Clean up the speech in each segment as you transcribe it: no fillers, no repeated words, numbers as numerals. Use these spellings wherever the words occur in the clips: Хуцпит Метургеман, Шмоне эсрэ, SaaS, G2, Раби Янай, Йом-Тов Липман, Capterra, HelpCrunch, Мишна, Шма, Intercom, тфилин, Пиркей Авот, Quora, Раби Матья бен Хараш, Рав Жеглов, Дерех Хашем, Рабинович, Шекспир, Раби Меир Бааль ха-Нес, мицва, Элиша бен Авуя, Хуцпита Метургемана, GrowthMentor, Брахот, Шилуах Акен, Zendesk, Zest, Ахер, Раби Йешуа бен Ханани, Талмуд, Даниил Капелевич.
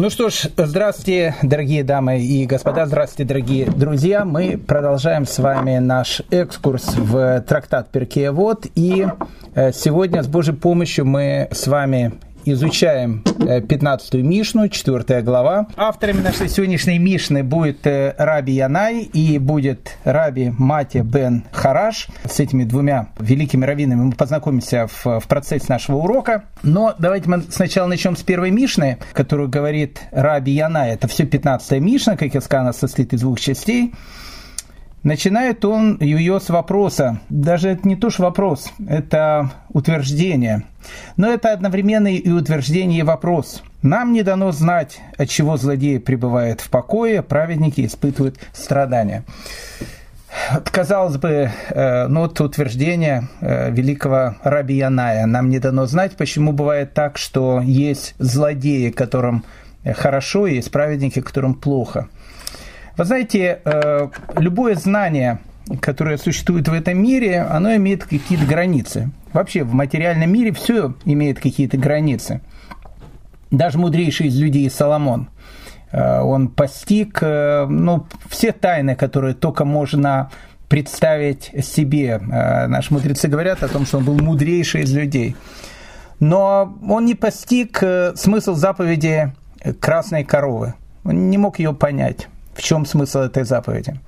Ну что ж, здравствуйте, дорогие дамы и господа, здравствуйте, дорогие друзья. Мы продолжаем с вами наш экскурс в трактат Пиркей Авот. И сегодня с Божьей помощью мы с вами изучаем 15-ю Мишну, 4 глава. Авторами нашей сегодняшней Мишны будет Раби Янай и будет Раби Матья бен Хараш. С этими двумя великими раввинами мы познакомимся в процессе нашего урока. Но давайте мы сначала начнем с первой Мишны, которую говорит Раби Янай. Это все 15-я Мишна, как я сказал, она состоит из двух частей. Начинает он ее с вопроса, даже это не то что вопрос, это утверждение, но это одновременно и утверждение, и вопрос. Нам не дано знать, от чего злодеи пребывают в покое, праведники испытывают страдания. Казалось бы, но это утверждение великого Раби Яная. Нам не дано знать, почему бывает так, что есть злодеи, которым хорошо, и есть праведники, которым плохо. Вы знаете, любое знание, которое существует в этом мире, оно имеет какие-то границы. Вообще, в материальном мире все имеет какие-то границы. Даже мудрейший из людей Соломон, он постиг все тайны, которые только можно представить себе. Наши мудрецы говорят о том, что он был мудрейший из людей. Но он не постиг смысл заповеди красной коровы. Он не мог ее понять. В чем смысл этой заповеди?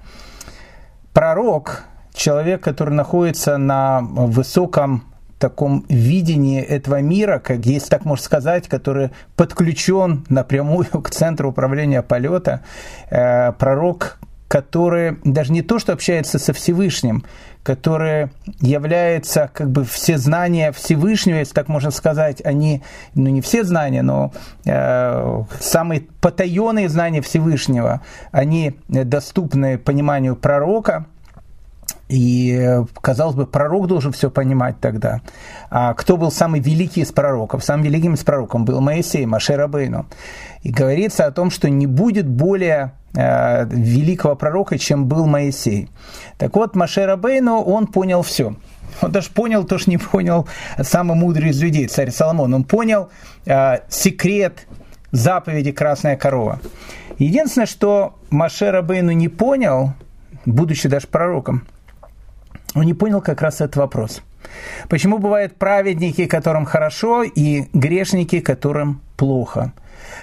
Пророк, человек, который находится на высоком таком видении этого мира, как если так можно сказать, который подключен напрямую к центру управления полета, пророк, который даже не то, что общается со Всевышним, который является как бы все знания Всевышнего, если так можно сказать, они, не все знания, но самые потаенные знания Всевышнего, они доступны пониманию пророка, и, казалось бы, пророк должен все понимать тогда. А кто был самый великий из пророков? Самым великим из пророков был Моисей, Моше Рабейну. И говорится о том, что не будет более великого пророка, чем был Моисей. Так вот, Моше Рабейну, он понял все. Он даже понял то, что не понял самый мудрый из людей, царь Соломон. Он понял секрет заповеди «Красная корова». Единственное, что Моше Рабейну не понял, будучи даже пророком, он не понял как раз этот вопрос. Почему бывают праведники, которым хорошо, и грешники, которым плохо?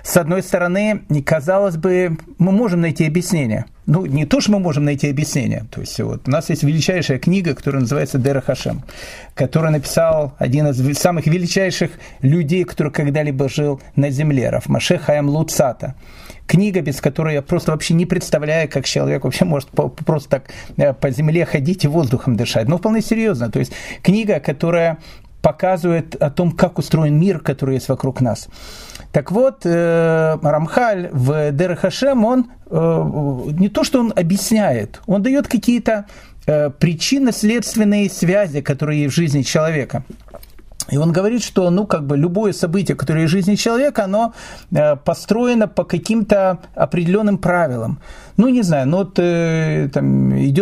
С одной стороны, казалось бы, мы можем найти объяснение. Ну, не то, что мы можем найти объяснение. То есть, вот, у нас есть величайшая книга, которая называется «Дерех Хашем», которую написал один из самых величайших людей, который когда-либо жил на земле, Рав Моше Хаим Луцата. Книга, без которой я просто вообще не представляю, как человек вообще может просто так по земле ходить и воздухом дышать. Но вполне серьезно. То есть, книга, которая показывает о том, как устроен мир, который есть вокруг нас. Так вот, Рамхаль в Дерех Хашем, он не то, что он объясняет, он дает какие-то причинно-следственные связи, которые есть в жизни человека. И он говорит, что любое событие, которое есть в жизни человека, оно построено по каким-то определенным правилам. Идет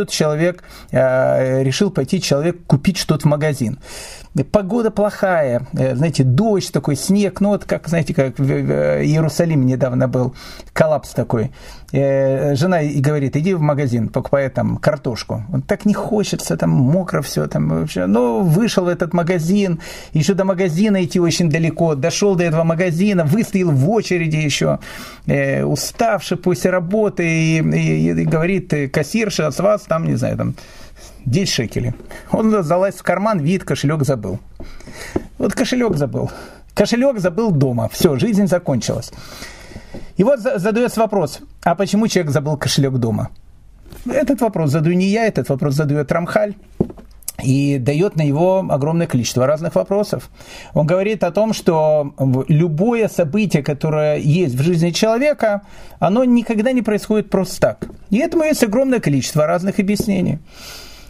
человек, решил пойти человек купить что-то в магазин. Погода плохая, дождь такой, снег, как в Иерусалиме недавно был коллапс такой. Жена говорит, иди в магазин, покупай там картошку. Он так не хочется, там мокро все, там вообще. Но вышел в этот магазин, еще до магазина идти очень далеко, дошел до этого магазина, выстоял в очереди еще, уставший после работы, и говорит, кассирша, с вас там, 10 шекелей. Он залез в карман, видит, кошелек забыл. Вот кошелек забыл. Кошелек забыл дома. Все, жизнь закончилась. И вот задается вопрос, а почему человек забыл кошелек дома? Этот вопрос задаю не я, этот вопрос задает Рамхаль. И дает на него огромное количество разных вопросов. Он говорит о том, что любое событие, которое есть в жизни человека, оно никогда не происходит просто так. И этому есть огромное количество разных объяснений.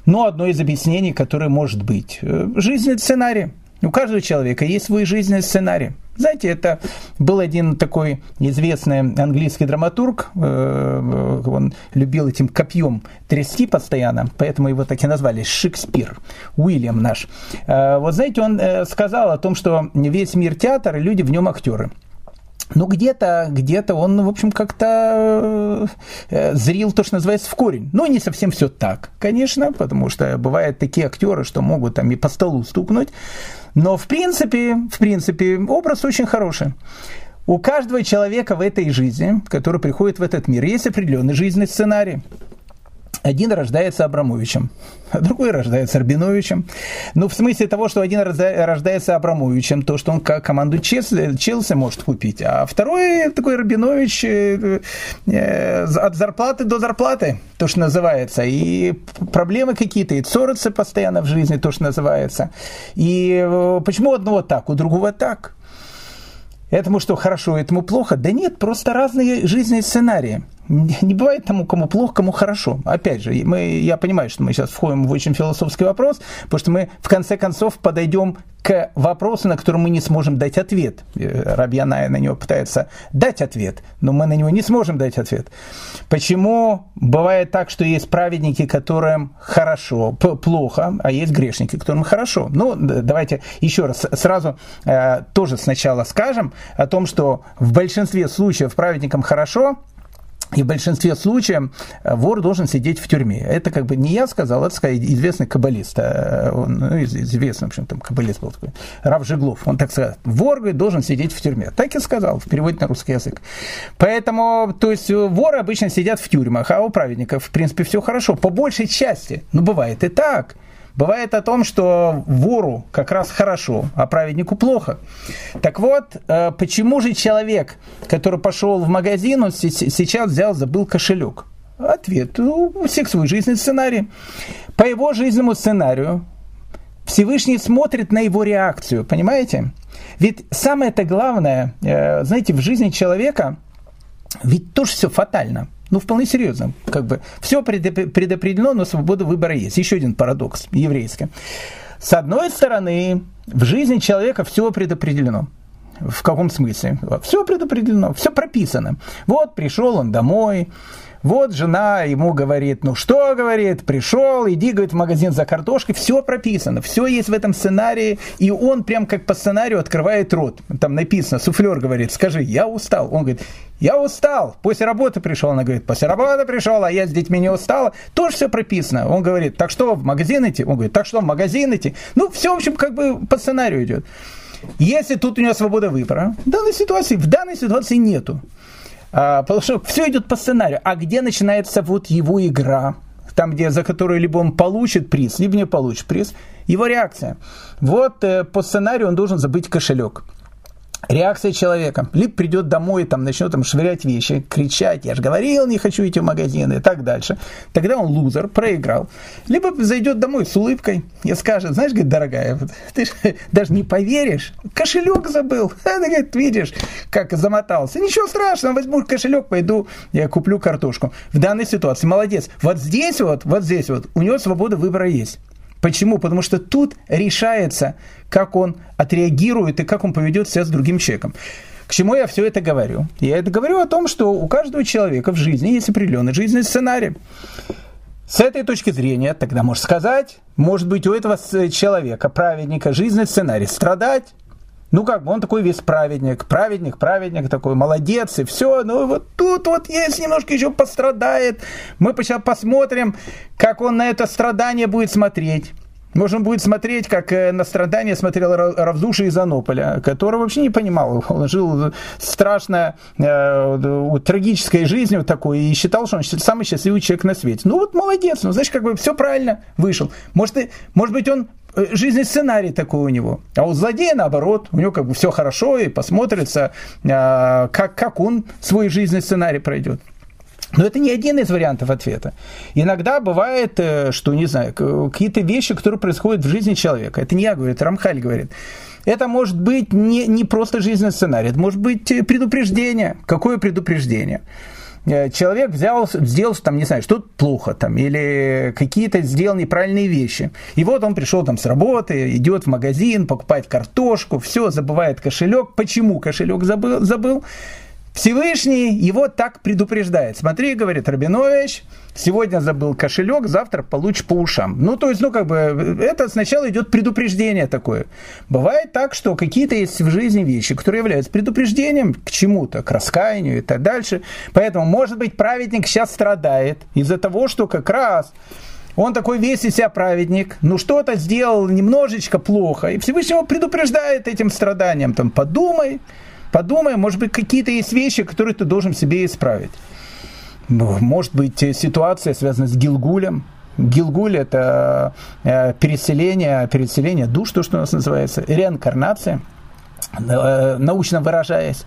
Но одно из объяснений, которое может быть, жизненный сценарий. У каждого человека есть свой жизненный сценарий. Знаете, это был один такой известный английский драматург, он любил этим копьем трясти постоянно, поэтому его так и назвали Шекспир, Уильям наш. Вот знаете, он сказал о том, что весь мир театр, и люди в нем актеры. Ну, где-то он, в общем, как-то зрил то, что называется, в корень. Но не совсем все так, конечно, потому что бывают такие актеры, что могут там и по столу стукнуть. Но, в принципе, образ очень хороший. У каждого человека в этой жизни, который приходит в этот мир, есть определенный жизненный сценарий. Один рождается Абрамовичем, а другой рождается Рабиновичем. Ну, в смысле того, что один рождается Абрамовичем, то, что он команду Челси может купить, а второй такой Рабинович от зарплаты до зарплаты, то, что называется. И проблемы какие-то, и ссорятся постоянно в жизни, то, что называется. И почему одного так, у другого так? Этому что, хорошо, этому плохо? Да нет, просто разные жизненные сценарии. Не бывает тому, кому плохо, кому хорошо. Опять же, я понимаю, что мы сейчас входим в очень философский вопрос, потому что мы, в конце концов, подойдем к вопросу, на который мы не сможем дать ответ. Раби Янай на него пытается дать ответ, но мы на него не сможем дать ответ. Почему бывает так, что есть праведники, которым хорошо, плохо, а есть грешники, которым хорошо? Ну, давайте еще раз сразу тоже сначала скажем о том, что в большинстве случаев праведникам хорошо, и в большинстве случаев вор должен сидеть в тюрьме. Это как бы не я сказал, это сказал известный каббалист. Он, известный, в общем, там каббалист был такой, Рав Жеглов. Он так сказал, вор должен сидеть в тюрьме. Так и сказал, в переводе на русский язык. Поэтому, то есть, воры обычно сидят в тюрьмах, а у праведников, в принципе, все хорошо. По большей части, ну, бывает и так. Бывает о том, что вору как раз хорошо, а праведнику плохо. Так вот, почему же человек, который пошел в магазин, он сейчас забыл кошелек? Ответ, у всех свой жизненный сценарий. По его жизненному сценарию Всевышний смотрит на его реакцию, понимаете? Ведь самое-то главное, знаете, в жизни человека, ведь тоже все фатально. Ну, вполне серьезно, как бы, все предопределено, но свобода выбора есть. Еще один парадокс еврейский. С одной стороны, в жизни человека все предопределено. В каком смысле? Все предопределено, все прописано. Вот пришел он домой, вот жена ему говорит, ну что, говорит, пришел, иди, говорит, в магазин за картошкой, все прописано, все есть в этом сценарии, и он прям как по сценарию открывает рот. Там написано, суфлер говорит, скажи, я устал. Он говорит, я устал, после работы пришел. Она говорит, после работы пришел, а я с детьми не устала. Тоже все прописано. Он говорит, так что в магазин идти? Он говорит, так что в магазин идти? Ну, все, в общем, как бы по сценарию идет. Если тут у него свобода выбора, в данной ситуации нету. Потому что все идет по сценарию. А где начинается вот его игра? Там, где, за которую либо он получит приз, либо не получит приз. Его реакция. Вот по сценарию он должен забыть кошелек. Реакция человека. Либо придет домой, там, начнет там, швырять вещи, кричать, я же говорил, не хочу идти в магазин и так дальше. Тогда он лузер, проиграл. Либо зайдет домой с улыбкой и скажет, знаешь, говорит, дорогая, ты же даже не поверишь, кошелек забыл. Она говорит, видишь, как замотался. Ничего страшного, возьму кошелек, пойду, я куплю картошку. В данной ситуации молодец. Вот здесь у него свобода выбора есть. Почему? Потому что тут решается, как он отреагирует и как он поведет себя с другим человеком. К чему я все это говорю? Я это говорю о том, что у каждого человека в жизни есть определенный жизненный сценарий. С этой точки зрения, тогда можно сказать, может быть, у этого человека, праведника, жизненный сценарий страдать. Ну, как бы он такой весь праведник, такой молодец, и все. Ну, вот тут вот есть немножко еще пострадает. Мы сейчас посмотрим, как он на это страдание будет смотреть. Может, он будет смотреть, как на страдание смотрел Рав Душа из Анополя, который вообще не понимал. Он жил страшно трагической жизнью такой и считал, что он самый счастливый человек на свете. Ну, вот молодец, ну, знаешь, как бы все правильно вышел. Может быть, он... Жизненный сценарий такой у него. А у злодея, наоборот, у него как бы все хорошо, и посмотрится, как он свой жизненный сценарий пройдет. Но это не один из вариантов ответа. Иногда бывает, что, не знаю, какие-то вещи, которые происходят в жизни человека. Это не я говорю, это Рамхаль говорит. Это может быть не просто жизненный сценарий, это может быть предупреждение. Какое предупреждение? Человек сделал там, не знаю, что-то плохо там, или какие-то сделал неправильные вещи. И вот он пришел там с работы, идет в магазин покупать картошку, все, забывает кошелек. Почему кошелек забыл? Всевышний его так предупреждает. Смотри, говорит, Рабинович, сегодня забыл кошелек, завтра получишь по ушам. Ну, то есть, ну, как бы, это сначала идет предупреждение такое. Бывает так, что какие-то есть в жизни вещи, которые являются предупреждением к чему-то, к раскаянию и так дальше. Поэтому, может быть, праведник сейчас страдает из-за того, что как раз... Он такой весь из себя праведник, ну что-то сделал немножечко плохо. И Всевышний его предупреждает этим страданием. Там, подумай, может быть, какие-то есть вещи, которые ты должен себе исправить. Ну, может быть, ситуация связана с Гилгулем. Гилгуль – это переселение душ, то, что у нас называется, реинкарнация, научно выражаясь.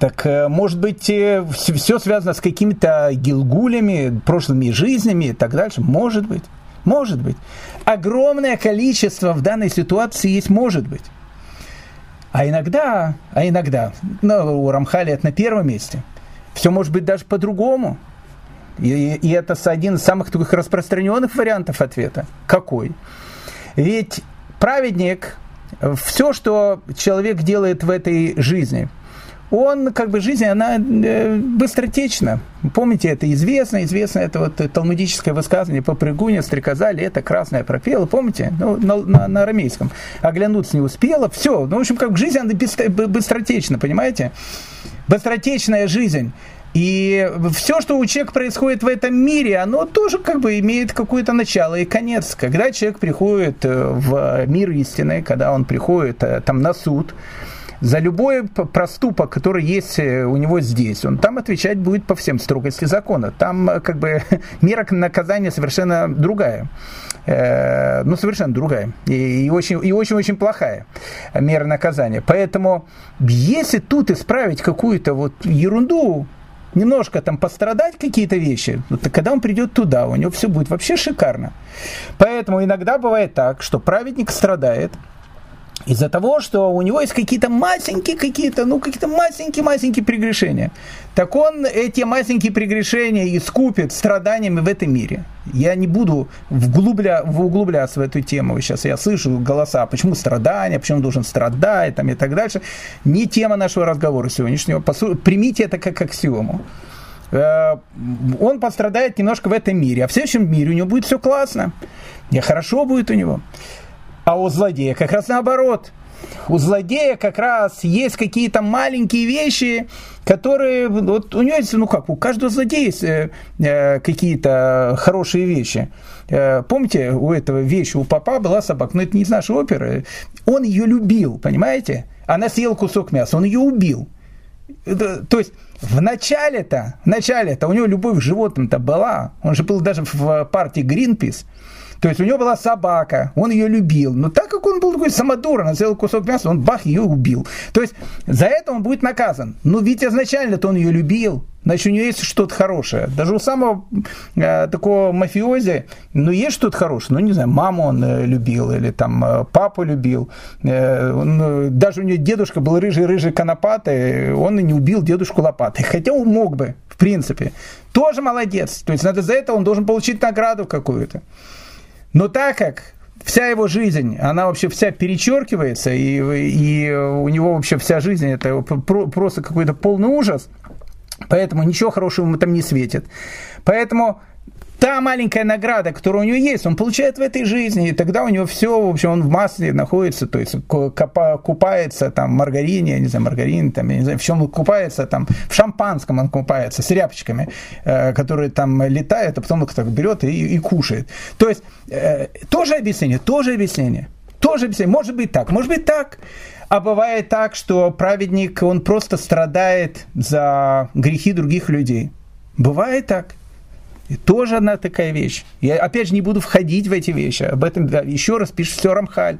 Так, может быть, все связано с какими-то гилгулями, прошлыми жизнями и так дальше? Может быть. Огромное количество в данной ситуации есть «может быть». А иногда, ну, у Рамхаля это на первом месте, все может быть даже по-другому. И это один из самых таких распространенных вариантов ответа. Какой? Ведь праведник, все, что человек делает в этой жизни – он, как бы, жизнь, она быстротечна. Помните, это известно, это вот талмудическое высказывание «попрыгунья, стрекоза, лето, красное пропела». Помните? Ну, на арамейском. Оглянуться не успела. Все. Ну, в общем, как жизнь, она быстротечна, понимаете? Быстротечная жизнь. И все, что у человека происходит в этом мире, оно тоже, как бы, имеет какое-то начало и конец. Когда человек приходит в мир истины, когда он приходит там на суд, за любой проступок, который есть у него здесь, он там отвечать будет по всем строгости закона. Там, как бы, мера наказания совершенно другая. И очень плохая мера наказания. Поэтому, если тут исправить какую-то вот ерунду, немножко там пострадать какие-то вещи, то когда он придет туда, у него все будет вообще шикарно. Поэтому иногда бывает так, что праведник страдает из-за того, что у него есть какие-то масенькие прегрешения. Так он эти масенькие прегрешения искупит страданиями в этом мире. Я не буду углубляться в эту тему. Сейчас я слышу голоса, почему страдания, почему он должен страдать там, и так дальше. Не тема нашего разговора сегодняшнего. Примите это как аксиому. Он пострадает немножко в этом мире, а в следующем мире у него будет все классно. И хорошо будет у него. А у злодея как раз наоборот. У злодея как раз есть какие-то маленькие вещи, которые... Вот у него есть, у каждого злодея есть какие-то хорошие вещи. Помните, у этого вещи, у папа была собака, но это не из нашей оперы. Он ее любил, понимаете? Она съела кусок мяса, он ее убил. То есть в начале-то у него любовь к животным-то была. Он же был даже в партии Greenpeace. То есть у него была собака, он ее любил. Но так как он был такой самодур, он сделал кусок мяса, он бах, ее убил. То есть за это он будет наказан. Но ведь изначально-то он ее любил. Значит, у нее есть что-то хорошее. Даже у самого такого мафиози, есть что-то хорошее. Ну, не знаю, маму он любил или там папу любил. Даже у нее дедушка был рыжий конопатый, он и не убил дедушку лопатой. Хотя он мог бы, в принципе. Тоже молодец. То есть надо за это он должен получить награду какую-то. Но так как вся его жизнь, она вообще вся перечеркивается, и у него вообще вся жизнь, это просто какой-то полный ужас, поэтому ничего хорошего ему там не светит. Поэтому та маленькая награда, которая у него есть, он получает в этой жизни, и тогда у него все, в общем, он в масле находится, то есть купается там в маргарине, в чем он купается, там, в шампанском он купается, с рябчиками, которые там летают, а потом он так берет и кушает. То есть тоже объяснение. Может быть так. А бывает так, что праведник, он просто страдает за грехи других людей. Бывает так. И тоже одна такая вещь. Я, опять же, не буду входить в эти вещи. Об этом еще раз пишет все Рамхаль.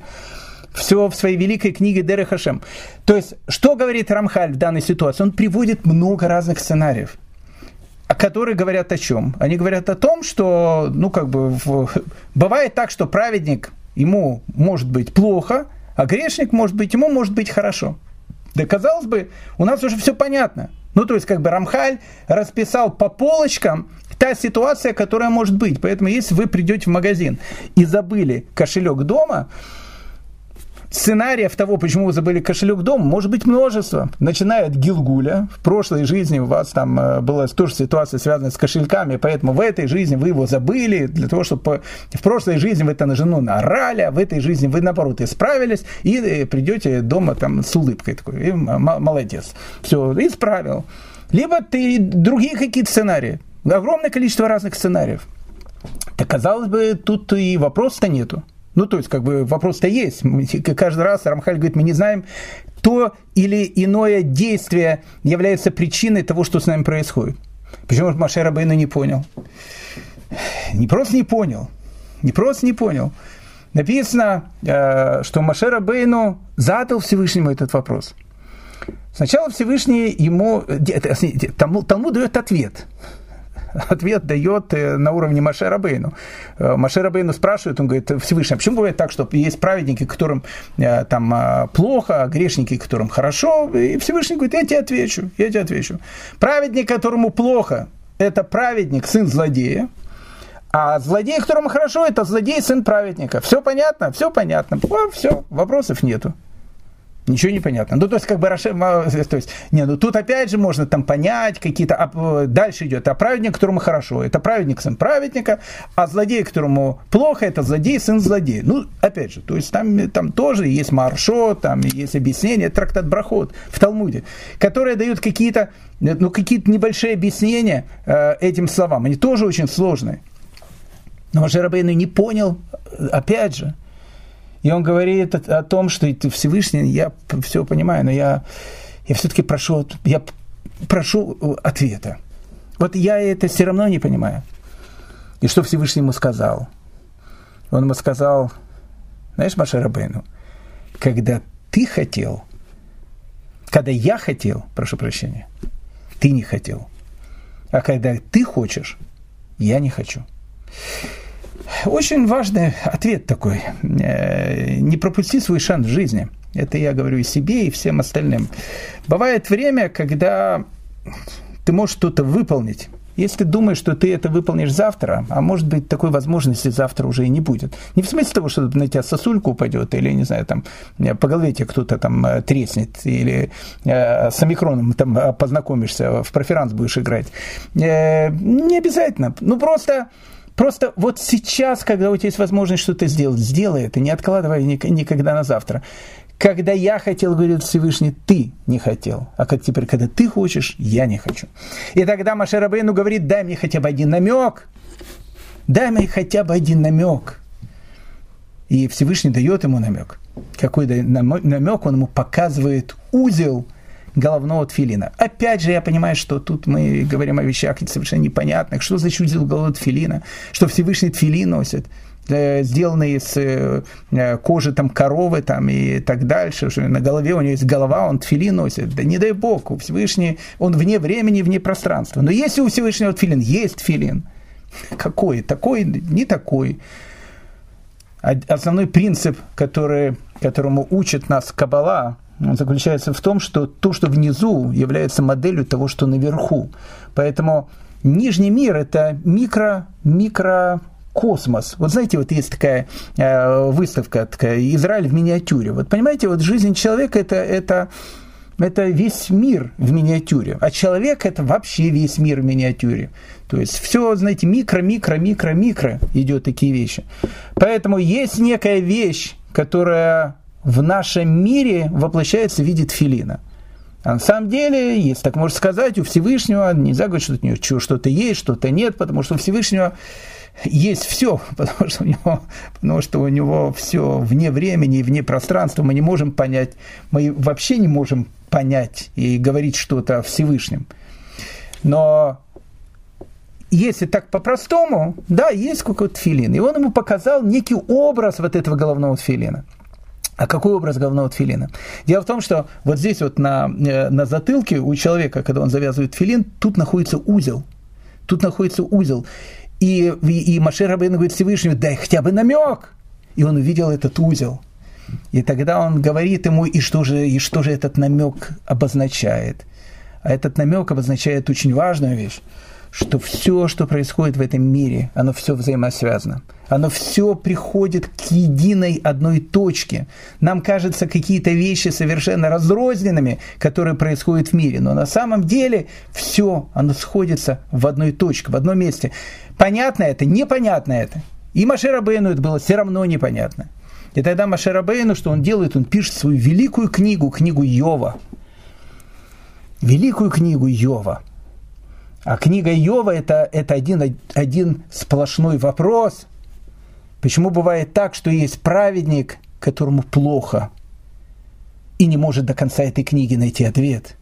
Все в своей великой книге Дерех Хашем. То есть, что говорит Рамхаль в данной ситуации? Он приводит много разных сценариев, которые говорят о чем? Они говорят о том, что, бывает так, что праведник, ему может быть плохо, а грешник, может быть, ему может быть хорошо. Да, казалось бы, у нас уже все понятно. Рамхаль расписал по полочкам та ситуация, которая может быть. Поэтому, если вы придете в магазин и забыли кошелек дома, Сценариев того, почему вы забыли кошелек дома, может быть множество. Начиная от Гилгуля. В прошлой жизни у вас там была тоже ситуация, связанная с кошельками, поэтому в этой жизни вы его забыли, для того, чтобы в прошлой жизни вы это на жену наорали, а в этой жизни вы, наоборот, исправились и придете дома там с улыбкой такой. И молодец. Все, исправил. Либо ты другие какие-то сценарии. Огромное количество разных сценариев. Так, казалось бы, тут и вопроса-то нету. Ну, то есть, как бы, вопрос-то есть. Каждый раз Рамхаль говорит, мы не знаем, то или иное действие является причиной того, что с нами происходит. Почему Моше Рабейну не понял? Не просто не понял. Написано, что Моше Рабейну задал Всевышнему этот вопрос. Сначала Всевышний ему... Талмуд дает ответ. Ответ дает на уровне Моше Рабейну. Моше Рабейну спрашивает, он говорит, Всевышний, а почему бывает так, что есть праведники, которым там плохо, а грешники, которым хорошо? И Всевышний говорит, я тебе отвечу. Праведник, которому плохо, это праведник, сын злодея. А злодей, которому хорошо, это злодей, сын праведника. Все понятно. Все, вопросов нету. Ничего не понятно. Ну, то есть, как бы, тут опять же можно там понять какие-то... Дальше идет. А праведник, которому хорошо, это праведник, сын праведника, а злодей, которому плохо, это злодей, сын злодея. Ну, опять же, то есть, там тоже есть маршо, там есть объяснение, трактат Брахот в Талмуде, которые дают какие-то небольшие объяснения этим словам. Они тоже очень сложные. Но Моше Рабейну не понял, опять же. И он говорит о том, что Всевышний, я все понимаю, но я все-таки прошу ответа. Вот я это все равно не понимаю. И что Всевышний ему сказал? Он ему сказал, знаешь, Моше Рабейну, когда я хотел, ты не хотел. А когда ты хочешь, я не хочу. Очень важный ответ такой. Не пропусти свой шанс в жизни. Это я говорю и себе, и всем остальным. Бывает время, когда ты можешь что-то выполнить. Если ты думаешь, что ты это выполнишь завтра, а может быть, такой возможности завтра уже и не будет. Не в смысле того, что на тебя сосулька упадет, или, не знаю, там, по голове тебе кто-то там треснет, или с омикроном там познакомишься, в проферанс будешь играть. Не обязательно. Просто вот сейчас, когда у тебя есть возможность что-то сделать, сделай это, не откладывай никогда на завтра. Когда я хотел, говорит Всевышний, ты не хотел. А как теперь, когда ты хочешь, я не хочу. И тогда Моше Рабейну говорит, дай мне хотя бы один намек. И Всевышний дает ему намек. Какой намек? Он ему показывает узел головного тфилина. Опять же, я понимаю, что тут мы говорим о вещах совершенно непонятных. Что за чудо головного тфилина? Что Всевышний тфилин носит, сделанный из кожи там, коровы там, и так дальше. Что на голове у него есть голова, он тфилин носит. Да не дай бог, у Всевышнего он вне времени, вне пространства. Но если у Всевышнего тфилин, есть тфилин. Какой? Такой? Не такой. Основной принцип, которому учит нас Каббала, заключается в том, что то, что внизу, является моделью того, что наверху. Поэтому нижний мир – это микрокосмос. Вот знаете, вот есть такая выставка, такая «Израиль в миниатюре». Вот понимаете, вот жизнь человека – это весь мир в миниатюре, а человек – это вообще весь мир в миниатюре. То есть все, знаете, микро идет такие вещи. Поэтому есть некая вещь, которая в нашем мире воплощается в виде тфилина. А на самом деле, если так можно сказать, у Всевышнего нельзя говорить, что у него что-то есть, что-то нет, потому что у Всевышнего есть все, потому что у него все вне времени и вне пространства. Мы не можем понять, мы вообще не можем понять и говорить что-то о Всевышнем. Но если так по-простому, да, есть какой-то тфилин. И он ему показал некий образ вот этого головного тфилина. А какой образ головного тфилина? Дело в том, что вот здесь вот на затылке у человека, когда он завязывает тфилин, тут находится узел. И Моше Рабейну говорит Всевышнему, дай хотя бы намек. И он увидел этот узел. И тогда он говорит ему, и что же этот намек обозначает? А этот намек обозначает очень важную вещь, что все, что происходит в этом мире, оно все взаимосвязано. Оно все приходит к единой одной точке. Нам кажется какие-то вещи совершенно разрозненными, которые происходят в мире. Но на самом деле все, оно сходится в одной точке, в одном месте. Понятно это? Непонятно это. И Моше Рабейну это было все равно непонятно. И тогда Моше Рабейну, что он делает? Он пишет свою великую книгу, книгу Йова. Великую книгу Йова. А книга Йова – это один сплошной вопрос. Почему бывает так, что есть праведник, которому плохо, и не может до конца этой книги найти ответ?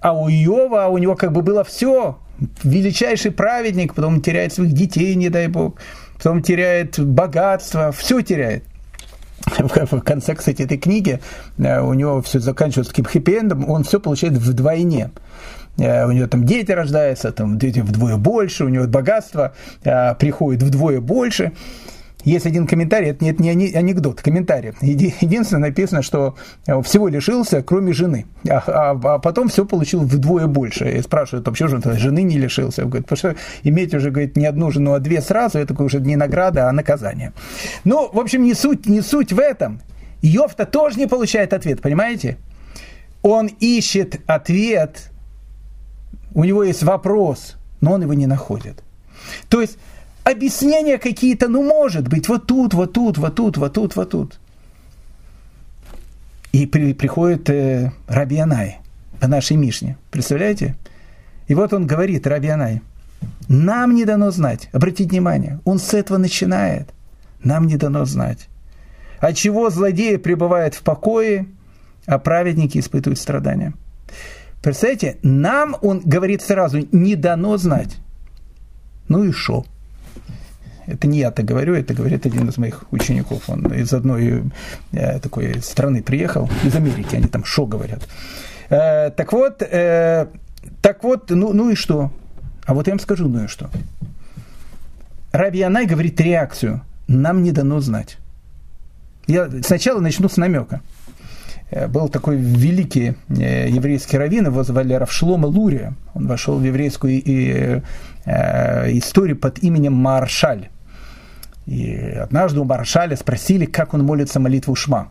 А у Йова, у него как бы было все. Величайший праведник, потом теряет своих детей, не дай бог, потом теряет богатство, все теряет. В конце, кстати, этой книги у него все заканчивается таким хэппи-эндом, он все получает вдвойне. У него там дети рождаются, там дети вдвое больше, у него богатство приходит вдвое больше. Есть один комментарий, это не анекдот, комментарий. Единственное, написано, что всего лишился, кроме жены. А потом все получил вдвое больше. И спрашивают, вообще же он жены не лишился. Он говорит, потому что иметь уже, говорит, не одну жену, а две сразу, это уже не награда, а наказание. Ну, в общем, не суть в этом. Йов-то тоже не получает ответ, понимаете? Он ищет ответ, у него есть вопрос, но он его не находит. То есть, объяснения какие-то, ну, может быть, вот тут. И приходит Раби Янай по нашей Мишне, представляете? И вот он говорит, Раби Янай, нам не дано знать, обратите внимание, он с этого начинает, нам не дано знать, отчего злодеи пребывают в покое, а праведники испытывают страдания. Представляете, нам, он говорит сразу, не дано знать. Ну и шо? Это не я так говорю, это говорит один из моих учеников. Он из одной такой страны приехал, из Америки, они там шо говорят. Так вот, ну и что? А вот я вам скажу, ну и что? Раби Янай говорит реакцию. Нам не дано знать. Я сначала начну с намека. Был такой великий еврейский раввин, его звали Рав Шломо Лурия. Он вошел в еврейскую историю под именем Маршаль. И однажды у Маршаля спросили, как он молится молитву Шма.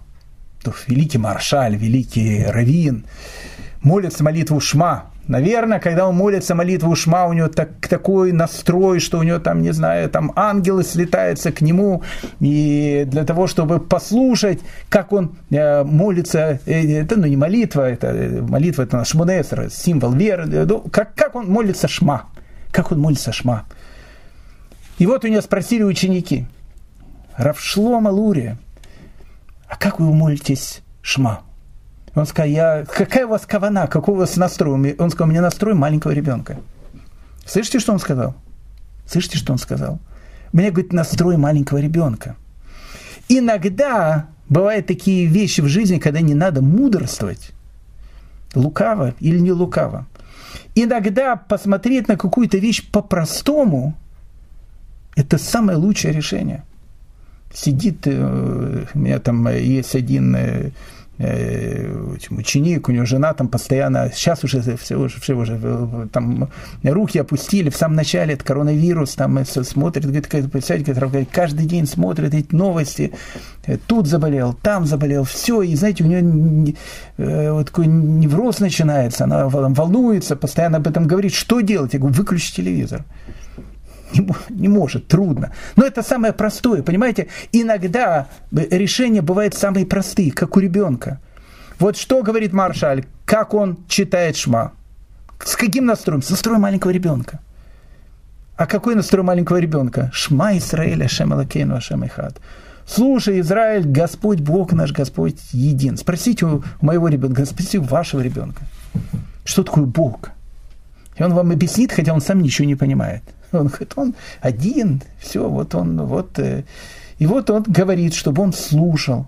То великий Маршаль, великий раввин, молится молитву Шма. Наверное, когда он молится молитву Шма, у него такой настрой, что у него там, не знаю, там ангелы слетаются к нему, и для того, чтобы послушать, как он молится, это ну, не молитва, это молитва, это Шмоне эсрэ, символ веры, ну, как он молится Шма. Как он молится Шма. И вот у него спросили ученики, Рав Шломо Лурия, а как вы молитесь Шма? Он сказал, какая у вас кавана, какой у вас настрой? Он сказал, у меня настрой маленького ребенка. Слышите, что он сказал? Слышите, что он сказал? У меня, говорит, настрой маленького ребенка. Иногда бывают такие вещи в жизни, когда не надо мудрствовать. Лукаво или не лукаво. Иногда посмотреть на какую-то вещь по-простому – это самое лучшее решение. Сидит, у меня там есть один ученик, у него жена там постоянно, сейчас уже все уже там руки опустили, в самом начале это коронавирус, там все смотрит, говорит, каждый день смотрит эти новости, тут заболел, там заболел, все, и знаете, у нее вот такой невроз начинается, она волнуется, постоянно об этом говорит, что делать? Я говорю, выключи телевизор. Не может, трудно. Но это самое простое, понимаете? Иногда решения бывают самые простые, как у ребенка. Вот что говорит Маршаль, как он читает Шма. С каким настроем? С настроем маленького ребенка. А какой настрой маленького ребенка? Шма Исраэль, Ашем Элокейну, Ашем Эхад. Слушай, Израиль, Господь Бог наш, Господь един. Спросите у моего ребенка, спросите у вашего ребенка, что такое Бог? И он вам объяснит, хотя он сам ничего не понимает. Он говорит, он один, все, вот он, вот. И вот он говорит, чтобы он слушал.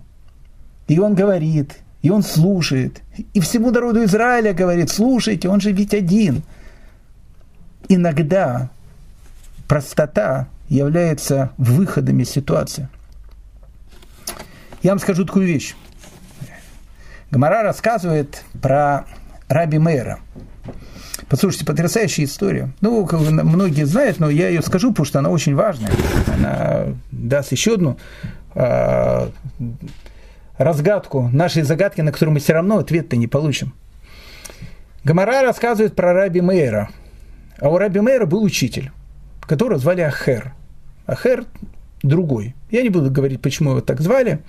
И он говорит, и он слушает. И всему народу Израиля говорит, слушайте, он же ведь один. Иногда простота является выходом из ситуации. Я вам скажу такую вещь. Гемара рассказывает про Раби Меира. Послушайте, потрясающая история. Ну, многие знают, но я ее скажу, потому что она очень важная. Она даст еще одну разгадку нашей загадки, на которую мы все равно ответ-то не получим. Гамара рассказывает про Раби Меира. А у Раби Меира был учитель, которого звали Ахер. Ахер другой. Я не буду говорить, почему его так звали.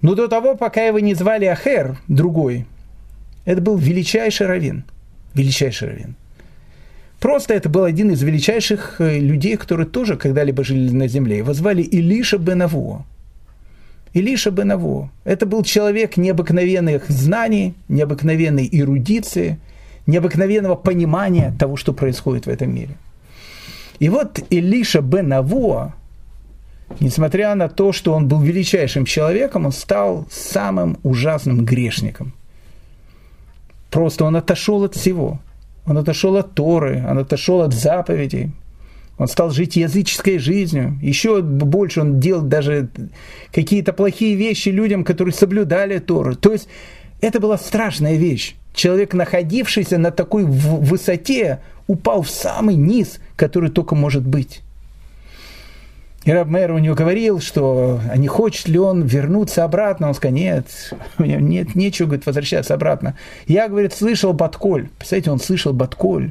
Но до того, пока его не звали Ахер, другой, это был величайший раввин. Величайший раввин. Просто это был один из величайших людей, которые тоже когда-либо жили на земле. Его звали Элиша бен Авуя. Элиша бен Авуя. Это был человек необыкновенных знаний, необыкновенной эрудиции, необыкновенного понимания того, что происходит в этом мире. И вот Элиша бен Авуя, несмотря на то, что он был величайшим человеком, он стал самым ужасным грешником. Просто он отошел от всего. Он отошел от Торы, он отошел от заповедей. Он стал жить языческой жизнью. Еще больше он делал даже какие-то плохие вещи людям, которые соблюдали Тору. То есть это была страшная вещь. Человек, находившийся на такой высоте, упал в самый низ, который только может быть. И Раб Меир у него говорил, что не хочет ли он вернуться обратно. Он сказал, нет, нет, нечего, говорит, возвращаться обратно. Я, говорит, слышал Батколь. Представляете, он слышал Батколь.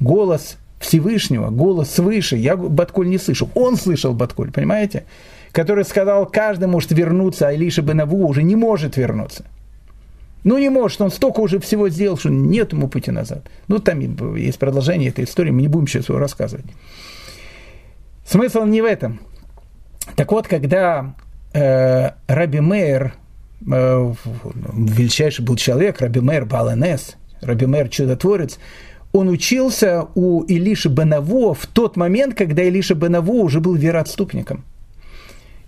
Голос Всевышнего, голос свыше. Я Батколь не слышал. Он слышал Батколь, понимаете? Который сказал, каждый может вернуться, а Элиша бен Авуя уже не может вернуться. Ну, не может, он столько уже всего сделал, что нет ему пути назад. Ну, там есть продолжение этой истории, мы не будем сейчас его рассказывать. Смысл не в этом. Так вот, когда Раби Меир, величайший был человек, Раби Меир Бааль ха-Нес, Раби Меир чудотворец, он учился у Элиши бен Авуя в тот момент, когда Элиша бен Авуя уже был вероотступником.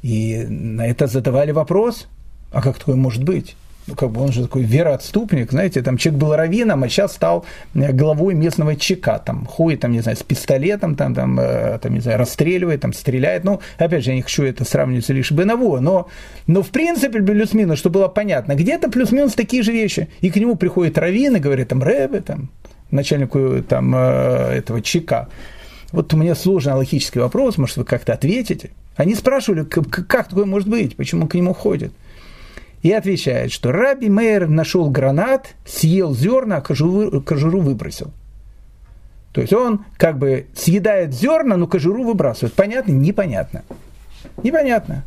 И на это задавали вопрос, а как такое может быть? Ну, как бы он же такой вероотступник, знаете, там человек был раввином, а сейчас стал главой местного ЧК, там, ходит, там, не знаю, с пистолетом, там, не знаю, расстреливает, там, стреляет, ну, опять же, я не хочу это сравнивать с Элишей бен Авуя, но, в принципе, плюс-минус, что было понятно, где-то плюс-минус такие же вещи, и к нему приходит раввин и говорит, там, рэбе, там, начальнику, там, этого ЧК, вот у меня сложный логический вопрос, может, вы как-то ответите? Они спрашивали, как такое может быть, почему к нему ходит? И отвечает, что Раби Меир нашел гранат, съел зерна, а кожуру выбросил. То есть он как бы съедает зерна, но кожуру выбрасывает. Понятно? Непонятно. Непонятно.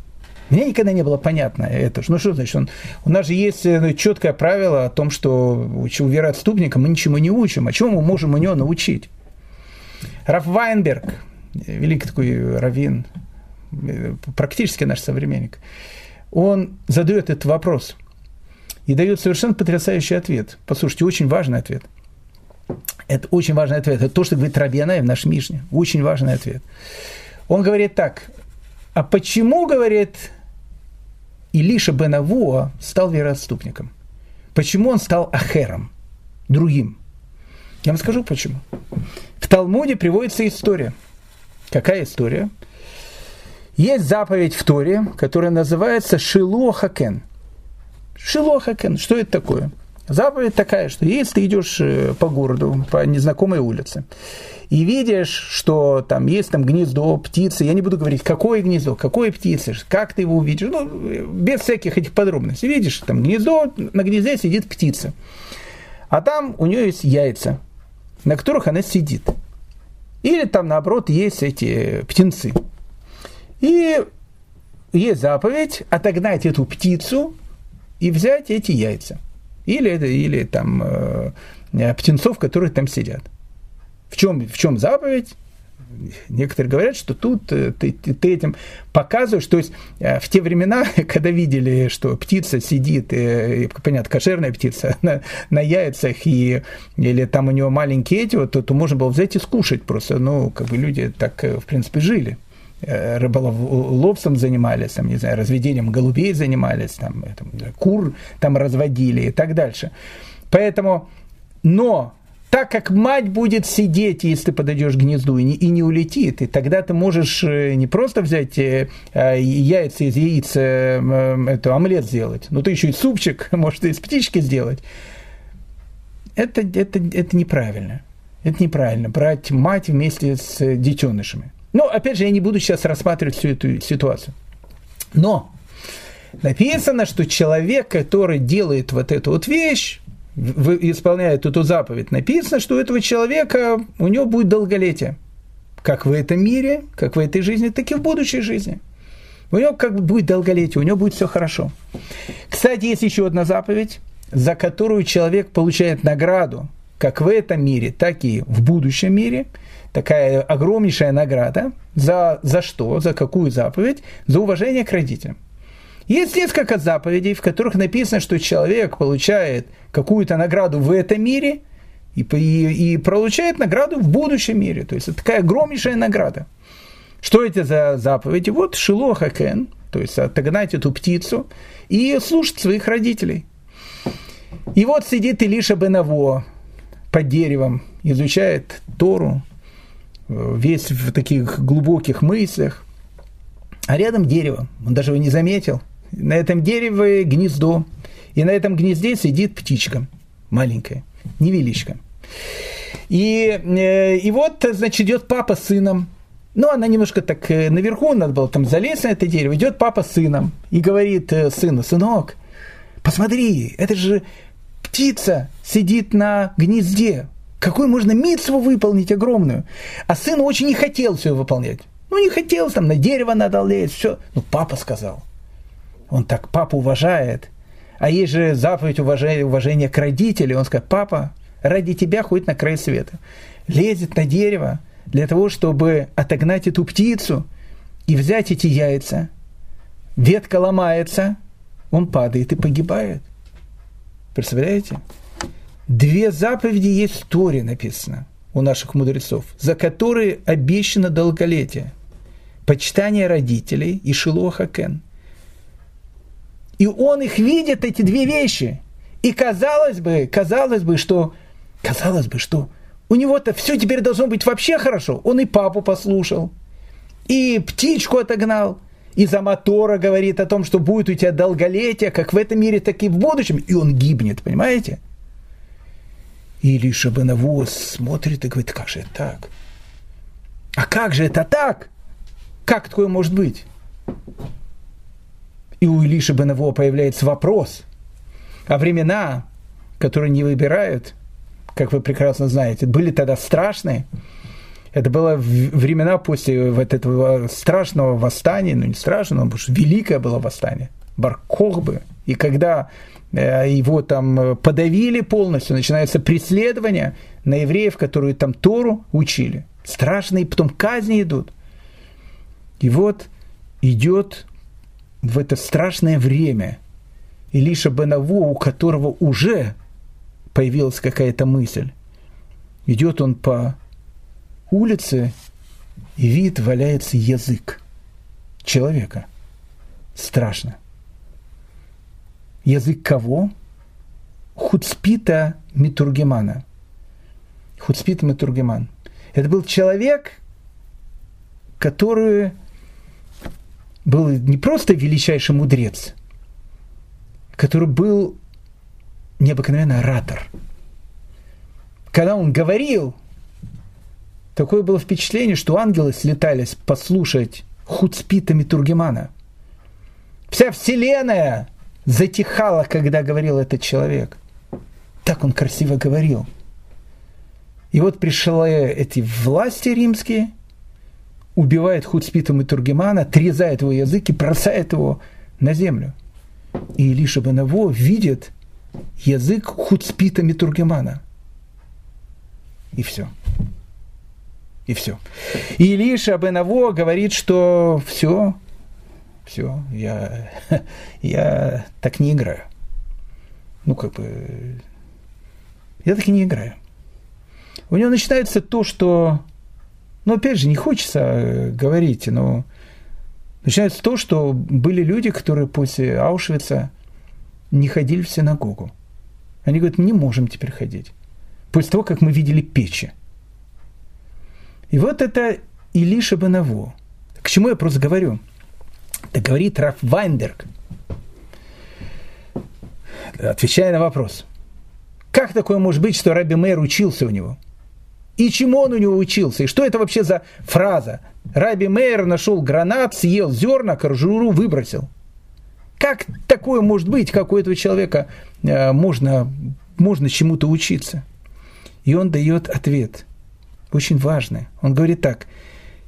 Мне никогда не было понятно это. Ну что значит? У нас же есть четкое правило о том, что у вероотступника мы ничему не учим. А чему мы можем у него научить? Рав Вайнберг, великий такой раввин, практически наш современник, он задает этот вопрос и дает совершенно потрясающий ответ. Послушайте, очень важный ответ. Это очень важный ответ. Это то, что говорит Раби Янай в нашей Мишне. Очень важный ответ. Он говорит так. А почему, говорит, Элиша бен Авуя стал вероотступником? Почему он стал Ахером? Другим? Я вам скажу, почему. В Талмуде приводится история. Какая история? Есть заповедь в Торе, которая называется «Шилуах Акен». «Шилуах Акен». Что это такое? Заповедь такая, что если ты идешь по городу, по незнакомой улице, и видишь, что там есть там гнездо птицы, я не буду говорить, какое гнездо, какой птицы, как ты его увидишь, ну, без всяких этих подробностей. Видишь, там гнездо, на гнезде сидит птица, а там у нее есть яйца, на которых она сидит. Или там, наоборот, есть эти птенцы. И есть заповедь отогнать эту птицу и взять эти яйца. Или там птенцов, которые там сидят. В чем заповедь? Некоторые говорят, что тут ты этим показываешь. То есть в те времена, когда видели, что птица сидит, понятно, кошерная птица на яйцах, или там у нее маленькие эти, вот, то можно было взять и скушать просто. Ну, как бы люди так, в принципе, жили. Рыболовством занимались, там, не знаю, разведением голубей занимались, там, кур там разводили и так дальше. Поэтому, но так как мать будет сидеть, если ты подойдешь к гнезду и не улетит, и тогда ты можешь не просто взять яйца из яиц, омлет сделать, но ты еще и супчик, может, из птички сделать. Это неправильно. Это неправильно, брать мать вместе с детенышами. Но, опять же, я не буду сейчас рассматривать всю эту ситуацию. Но написано, что человек, который делает вот эту вот вещь, исполняет эту заповедь, написано, что у этого человека, у него будет долголетие. Как в этом мире, как в этой жизни, так и в будущей жизни. У него как бы будет долголетие, у него будет все хорошо. Кстати, есть еще одна заповедь, за которую человек получает награду, как в этом мире, так и в будущем мире. Такая огромнейшая награда. За что? За какую заповедь? За уважение к родителям. Есть несколько заповедей, в которых написано, что человек получает какую-то награду в этом мире и получает награду в будущем мире. То есть это такая огромнейшая награда. Что это за заповеди? Вот шилох акен, то есть отогнать эту птицу и слушать своих родителей. И вот сидит Элиша бен Авуя под деревом, изучает Тору, весь в таких глубоких мыслях, а рядом дерево, он даже его не заметил. На этом дереве гнездо, и на этом гнезде сидит птичка, маленькая, невеличка. И вот, значит, идет папа с сыном. Ну, она немножко так наверху, надо было там залезть на это дерево. Идет папа с сыном и говорит сыну: сынок, посмотри, это же птица сидит на гнезде. Какую можно мицву выполнить огромную? А сын очень не хотел все выполнять. Ну, не хотел, там на дерево надо лезть, все. Ну, папа сказал. Он так, папа уважает. А есть же заповедь уважения к родителям. Он сказал: папа, ради тебя ходит на край света. Лезет на дерево для того, чтобы отогнать эту птицу и взять эти яйца. Ветка ломается, он падает и погибает. Представляете? Две заповеди есть в Торе написано у наших мудрецов, за которые обещано долголетие. Почитание родителей и шилох акен. И он их видит, эти две вещи. И казалось бы, что у него-то все теперь должно быть вообще хорошо. Он и папу послушал, и птичку отогнал, и за мотора говорит о том, что будет у тебя долголетие, как в этом мире, так и в будущем. И он гибнет, понимаете? И Элиша бен Авуя смотрит и говорит: как же это так? А как же это так? Как такое может быть? И у Элиши бен Авуя появляется вопрос. А времена, которые не выбирают, как вы прекрасно знаете, были тогда страшные. Это было времена после вот этого страшного восстания, ну не страшного, потому что великое было восстание, Бар-Кохбы. И когда его там подавили полностью, начинается преследование на евреев, которые там Тору учили. Страшные, потом казни идут. И вот идет в это страшное время Элиша бен Авуя, у которого уже появилась какая-то мысль. Идет он по улице, и вид валяется язык человека. Страшно. Язык кого? Хуцпита Метургемана. Хуцпита Метургеман. Это был человек, который был не просто величайший мудрец, который был необыкновенный оратор. Когда он говорил, такое было впечатление, что ангелы слетались послушать Хуцпита Метургемана. Вся вселенная затихала, когда говорил этот человек. Так он красиво говорил. И вот пришли эти власти римские, убивают Хуцпита Метургемана, отрезают его язык и бросают его на землю. И Элиша бен Авуя видит язык Хуцпита Метургемана. И все. И все. И Элиша бен Авуя говорит, что все, я так не играю. Я так и не играю. У него начинается то, что, опять же, не хочется говорить, но начинается то, что были люди, которые после Аушвица не ходили в синагогу. Они говорят: не можем теперь ходить. После того, как мы видели печи. И вот это Элиша бен Авуя. К чему я просто говорю? Это говорит Рав Вайнберг, отвечая на вопрос. Как такое может быть, что Раби Меир учился у него? и чему он у него учился, и что это вообще за фраза. Раби Меир нашел гранат, съел зерна, кожуру выбросил. Как такое может быть, как у этого человека можно чему-то учиться? И он дает ответ, очень важный. Он говорит так: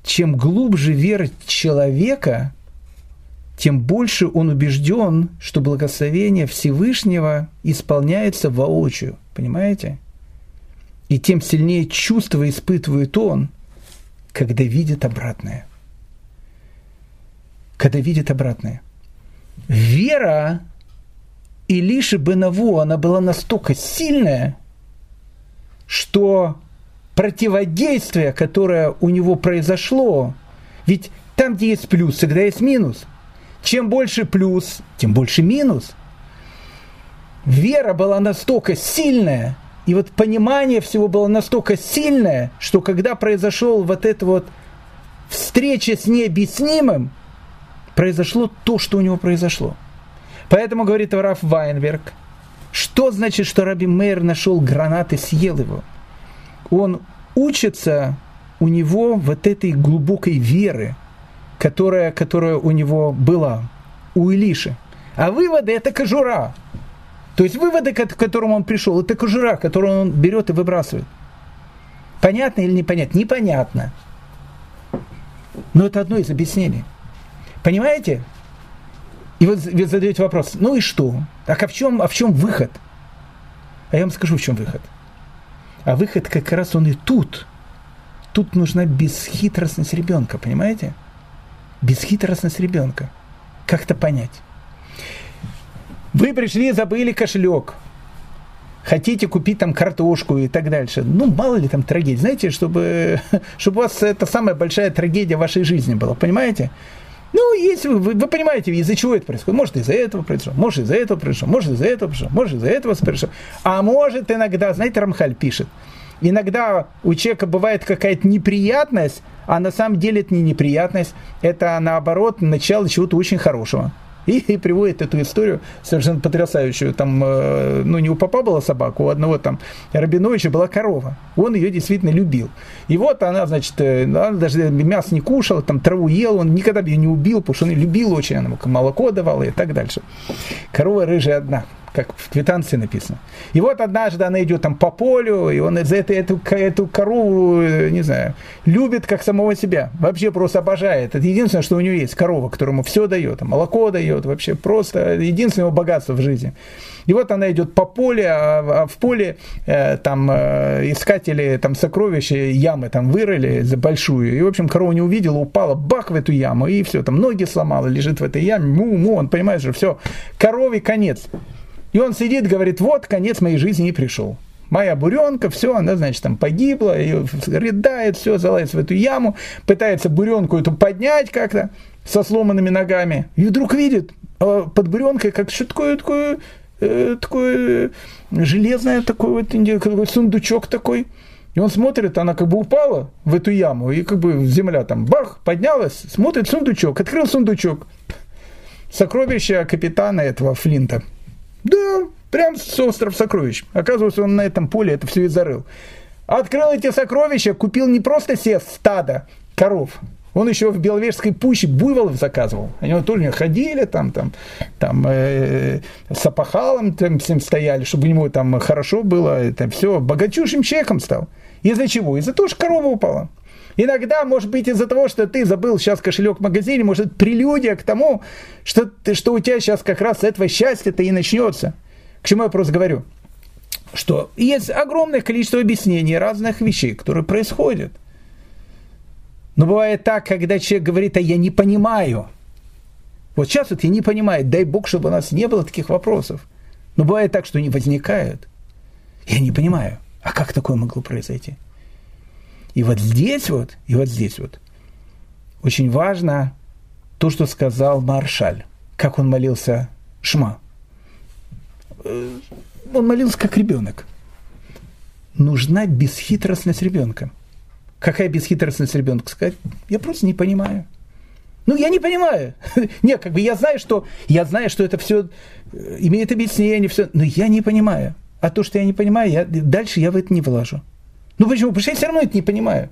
чем глубже вера человека, тем больше он убежден, что благословение Всевышнего исполняется воочию. Понимаете? И тем сильнее чувства испытывает он, когда видит обратное. Когда видит обратное. Вера Элиши бен Авуя, она была настолько сильная, что противодействие, которое у него произошло, ведь там, где есть плюс, всегда есть минус. Чем больше плюс, тем больше минус. Вера была настолько сильная, и вот понимание всего было настолько сильное, что когда произошла вот эта вот встреча с необъяснимым, произошло то, что у него произошло. Поэтому, говорит Рав Вайнберг, что значит, что Раби Меир нашел гранат и съел его? Он учится у него вот этой глубокой веры, которая у него была, у Элиши. А выводы – это кожура. То есть выводы, к которому он пришел, это кожура, которую он берет и выбрасывает. Понятно или непонятно? Непонятно. Но это одно из объяснений. Понимаете? И вот вы задаете вопрос, ну и что? Так а в чем выход? А я вам скажу, в чем выход. А выход как раз он и тут. Тут нужна бесхитростность ребенка, понимаете? Бесхитростность ребенка. Как-то понять. Вы пришли, забыли кошелек. Хотите купить там картошку и так дальше. Ну, мало ли там трагедии. Знаете, чтобы у вас это самая большая трагедия в вашей жизни была. Понимаете? Ну, если вы понимаете, из-за чего это происходит. Может, из-за этого произошло. Может, из-за этого произошло. Может, из-за этого произошло. Может, из-за этого произошло. А может, иногда, знаете, Рамхаль пишет, иногда у человека бывает какая-то неприятность, а на самом деле это не неприятность. Это, наоборот, начало чего-то очень хорошего. И приводит эту историю совершенно потрясающую. Там, ну, не у папа была собака, у одного там Рабиновича была корова. Он ее действительно любил. И вот она, значит, она даже мясо не кушала, там траву ела, он никогда бы ее не убил, потому что он ее любил очень, она молоко давала и так дальше. Корова рыжая одна, как в квитанции написано. И вот однажды она идет там по полю, и он за эту корову, не знаю, любит как самого себя. Вообще просто обожает. Это единственное, что у него есть, корова, которому все дает, молоко дает, вообще просто единственное богатство в жизни. И вот она идет по полю, а в поле там искатели там сокровища, ямы там вырыли за большую. И, в общем, корова не увидела, упала, бах, в эту яму, и все, там ноги сломала, лежит в этой яме, он понимает, что все, корове конец. И он сидит, говорит, вот, конец моей жизни и пришел. Моя буренка, все, она, значит, там погибла, и рыдает, все, залазит в эту яму, пытается буренку эту поднять как-то со сломанными ногами. И вдруг видит под буренкой как что такое железное, такой сундучок такой. И он смотрит, она как бы упала в эту яму, и как бы земля там, бах, поднялась, смотрит сундучок, открыл сундучок. Сокровища капитана этого Флинта. Да, прям с остров сокровищ. Оказывается, он на этом поле это все и зарыл. Открыл эти сокровища, купил не просто себе стадо коров. Он еще в Беловежской пуще буйволов заказывал. Они вот у него ходили там с опахалом там, всем стояли, чтобы у него там хорошо было. Это все, богатющим человеком стал. Из-за чего? Из-за того, что корова упала. Иногда, может быть, из-за того, что ты забыл сейчас кошелек в магазине, может, это прелюдия к тому, что у тебя сейчас как раз с этого счастья-то и начнется. К чему я просто говорю? Что есть огромное количество объяснений разных вещей, которые происходят. Но бывает так, когда человек говорит, а я не понимаю. Вот сейчас вот я не понимаю, дай Бог, чтобы у нас не было таких вопросов. Но бывает так, что они возникают. Я не понимаю, а как такое могло произойти? И вот здесь очень важно то, что сказал Маршаль, как он молился Шма. Он молился как ребенок. Нужна бесхитростность ребенка. Какая бесхитростность ребенка? Сказать, я просто не понимаю. Ну, я не понимаю. Нет, как бы я знаю, что это все имеет объяснение, все, но я не понимаю. А то, что я не понимаю, дальше я в это не вложу. Ну почему? Потому что я все равно это не понимаю.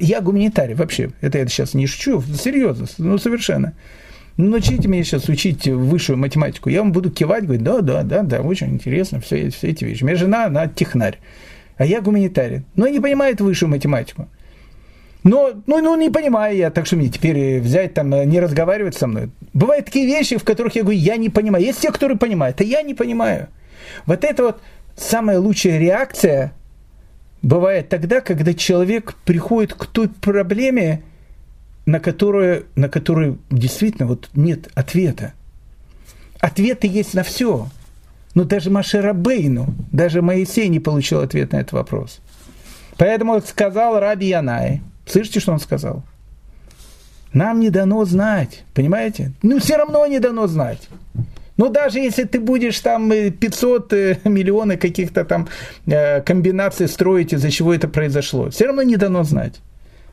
Я гуманитарий вообще. Это я сейчас не шучу, серьезно, ну совершенно. Ну научите меня сейчас учить высшую математику. Я вам буду кивать, говорить, да, очень интересно, все эти вещи. У меня жена, она технарь, а я гуманитарий. Но не понимает высшую математику. Но, ну, не понимаю я, так что мне теперь взять, там, не разговаривать со мной. Бывают такие вещи, в которых я говорю, я не понимаю. Есть те, которые понимают, а я не понимаю. Вот это вот самая лучшая реакция бывает тогда, когда человек приходит к той проблеме, на которую действительно вот нет ответа. Ответы есть на все. Но даже Моше Рабейну, даже Моисей не получил ответ на этот вопрос. Поэтому сказал Раби Янай. Слышите, что он сказал? Нам не дано знать, понимаете? Ну, все равно не дано знать. Ну, даже если ты будешь там 500 миллионов каких-то там комбинаций строить, из-за чего это произошло, все равно не дано знать.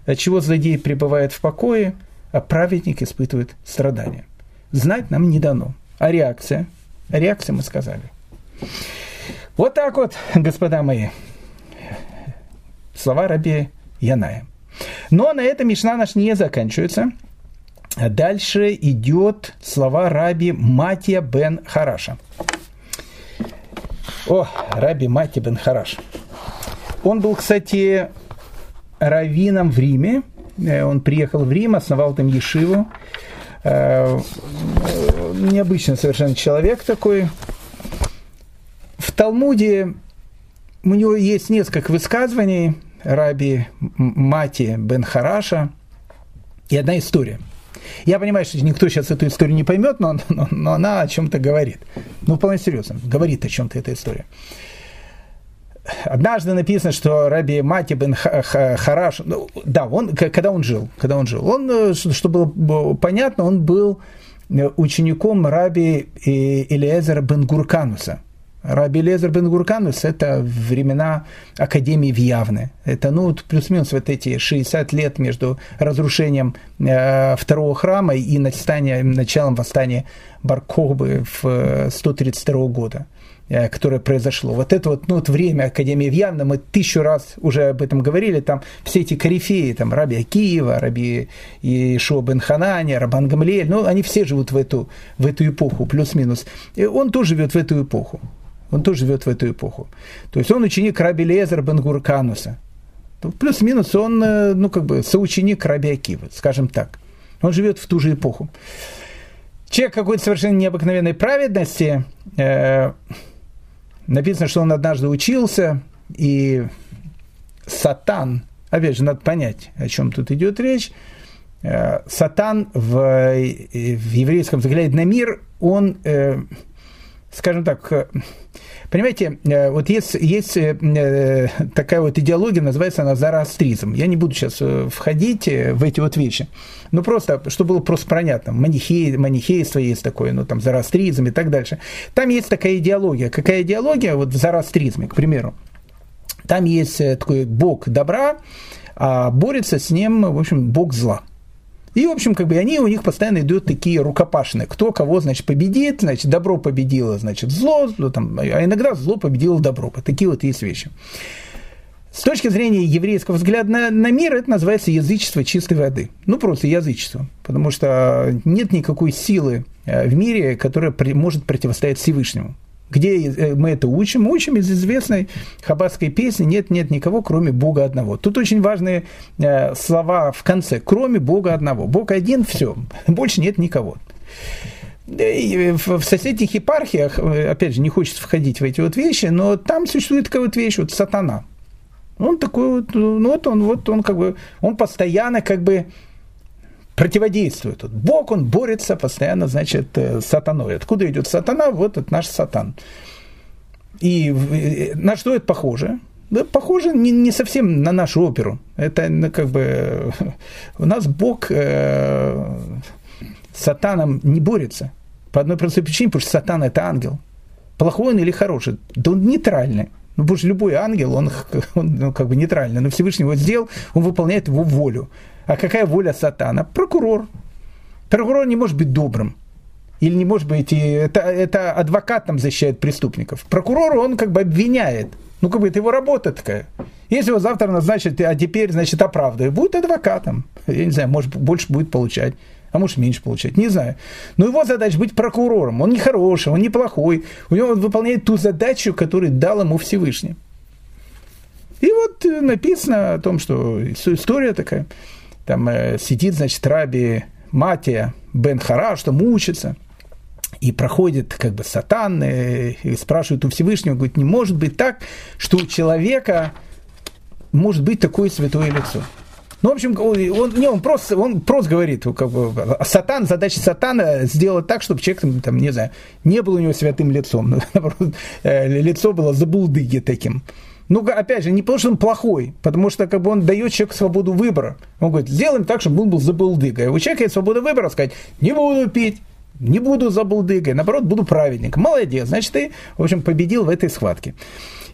Отчего злодей пребывает в покое, а праведник испытывает страдания. Знать нам не дано. А реакция? О реакции мы сказали. Вот так вот, господа мои, слова Раби Яная. Но на этом мишна наш не заканчивается. Дальше идет слова Раби Матия бен Хараша. Раби Матия бен Хараш. Он был, кстати, раввином в Риме. Он приехал в Рим, основал там ешиву. Необычный совершенно человек такой. В Талмуде у него есть несколько высказываний Раби Матия бен Хараша и одна история. Я понимаю, что никто сейчас эту историю не поймет, но она о чем-то говорит. Ну, вполне серьезно, говорит о чем-то эта история. Однажды написано, что Раби Матия бен Хараш, когда он жил, он, чтобы было понятно, он был учеником Раби Элиэзера бен Гурканоса. Раби Элиэзер бен Гурканос – это времена Академии в Явне. Это, плюс-минус вот эти 60 лет между разрушением второго храма и началом восстания Бар-Кохбы в 132 года, которое произошло. Вот это вот, время Академии в Явне, мы 1000 раз уже об этом говорили, там все эти корифеи, там Раби Акива, Раби Йешуа бен Ханани, Рабан Гамлиэль, они все живут в эту эпоху, плюс-минус. И он тоже живет в эту эпоху. То есть он ученик Раби Элиэзера бен Гурканоса. Плюс-минус он, соученик Раби Акива, скажем так. Он живет в ту же эпоху. Человек какой-то совершенно необыкновенной праведности. Написано, что он однажды учился, и Сатан, опять же, надо понять, о чем тут идет речь. Сатан в еврейском взгляде на мир, он... Скажем так, понимаете, вот есть такая вот идеология, называется она зороастризм. Я не буду сейчас входить в эти вот вещи, но просто, чтобы было просто понятно, манихейство есть такое, там зороастризм и так дальше. Там есть такая идеология. Какая идеология? Вот в зороастризме, к примеру, там есть такой бог добра, а борется с ним, в общем, бог зла. И, в общем, у них постоянно идут такие рукопашные. Кто кого, победит, добро победило, зло, а иногда зло победило добро. Такие вот есть вещи. С точки зрения еврейского взгляда на мир, это называется язычество чистой воды. Просто язычество. Потому что нет никакой силы в мире, которая может противостоять Всевышнему. Где мы это учим? Мы учим из известной хаббатской песни «Нет никого, кроме Бога одного». Тут очень важные слова в конце «кроме Бога одного». Бог один, все, больше нет никого. И в соседних епархиях, опять же, не хочется входить в эти вот вещи, но там существует такая вот вещь, вот сатана. Он такой вот, он постоянно противодействует. Бог, он борется постоянно, с сатаной. Откуда идет сатана? Вот это наш сатан. И на что это похоже? Да, похоже не совсем на нашу оперу. Это у нас Бог с сатаном не борется. По одной простой причине, потому что сатан – это ангел. Плохой он или хороший? Да он нейтральный. Потому что любой ангел, он нейтральный. Но Всевышний его сделал, он выполняет его волю. А какая воля сатана? Прокурор. Прокурор не может быть добрым. Или не может быть, это адвокат защищает преступников. Прокурор, он обвиняет. Ну, как бы, это его работа такая. Если его завтра назначат, а теперь, значит, оправдывают, будет адвокатом. Я не знаю, может, больше будет получать, а может, меньше получать, не знаю. Но его задача быть прокурором. Он не хороший, он не плохой. У него он выполняет ту задачу, которую дал ему Всевышний. И вот написано о том, что история такая. Там сидит, значит, раби Матия бен Хараш, там учится. И проходит как бы сатан, и спрашивает у Всевышнего, говорит, не может быть так, что у человека может быть такое святое лицо. Ну, в общем, он просто говорит, как бы, сатан, задача сатана сделать так, чтобы человек, там, не знаю, не был у него святым лицом, лицо было забулдыги таким. Ну, опять же, не потому, что он плохой, потому что как бы, он дает человеку свободу выбора. Он говорит, сделаем так, чтобы он был забулдыгой. У человека есть свобода выбора, сказать, не буду пить, не буду забулдыгой, наоборот, буду праведником. Молодец, значит, ты, в общем, победил в этой схватке.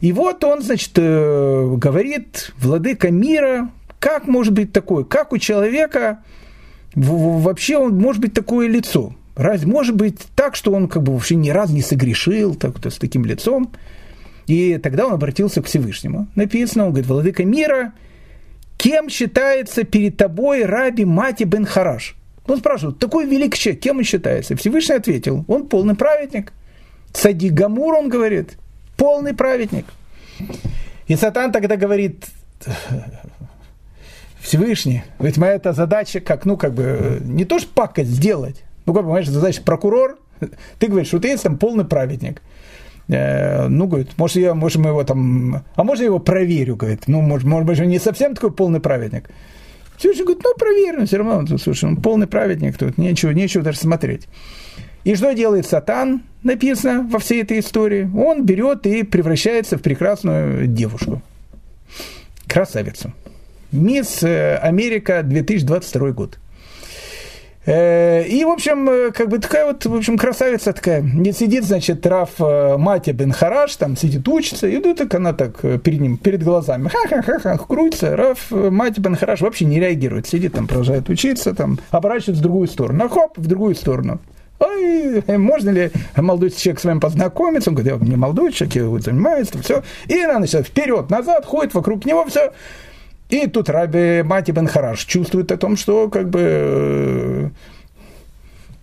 И вот он, значит, говорит, владыка мира, как может быть такое? Как у человека вообще он может быть такое лицо? Разве может быть так, что он как бы вообще ни разу не согрешил так, с таким лицом? И тогда он обратился к Всевышнему. Написано, он говорит, владыка мира, кем считается перед тобой раби Мати бен Хараш? Он спрашивает, такой великий человек, кем он считается? Всевышний ответил, он полный праведник. Цадик гамур, он говорит, полный праведник. И сатан тогда говорит, Всевышний, ведь моя эта задача, как, ну, как бы, не то что пакость сделать, ну, как бы, понимаешь, задача прокурор, ты говоришь, что ты есть там полный праведник. Ну, говорит, может, я его проверю, говорит, ну, может быть, он не совсем такой полный праведник. Всевышний говорит, ну, проверим, все равно, слушай, он полный праведник, тут нечего даже смотреть. И что делает сатан, написано во всей этой истории? Он берет и превращается в прекрасную девушку, красавицу. Мисс Америка 2022 год. И, в общем, как бы такая вот, в общем, красавица такая. Не сидит, значит, Рав Матья бен Хараш, там сидит, учится, и ну, так она так перед ним, перед глазами, ха-ха-ха-ха, крутится. Рав Матья бен Хараш вообще не реагирует, сидит там, продолжает учиться, там, оборачивается в другую сторону, а хоп, в другую сторону. Ой, можно ли молодой человек с вами познакомиться? Он говорит, я не молодой человек, я его занимаюсь, там, все. И она, значит, вперед-назад, ходит вокруг него, все. И тут раби Мати бен Хараш чувствует о том, что как бы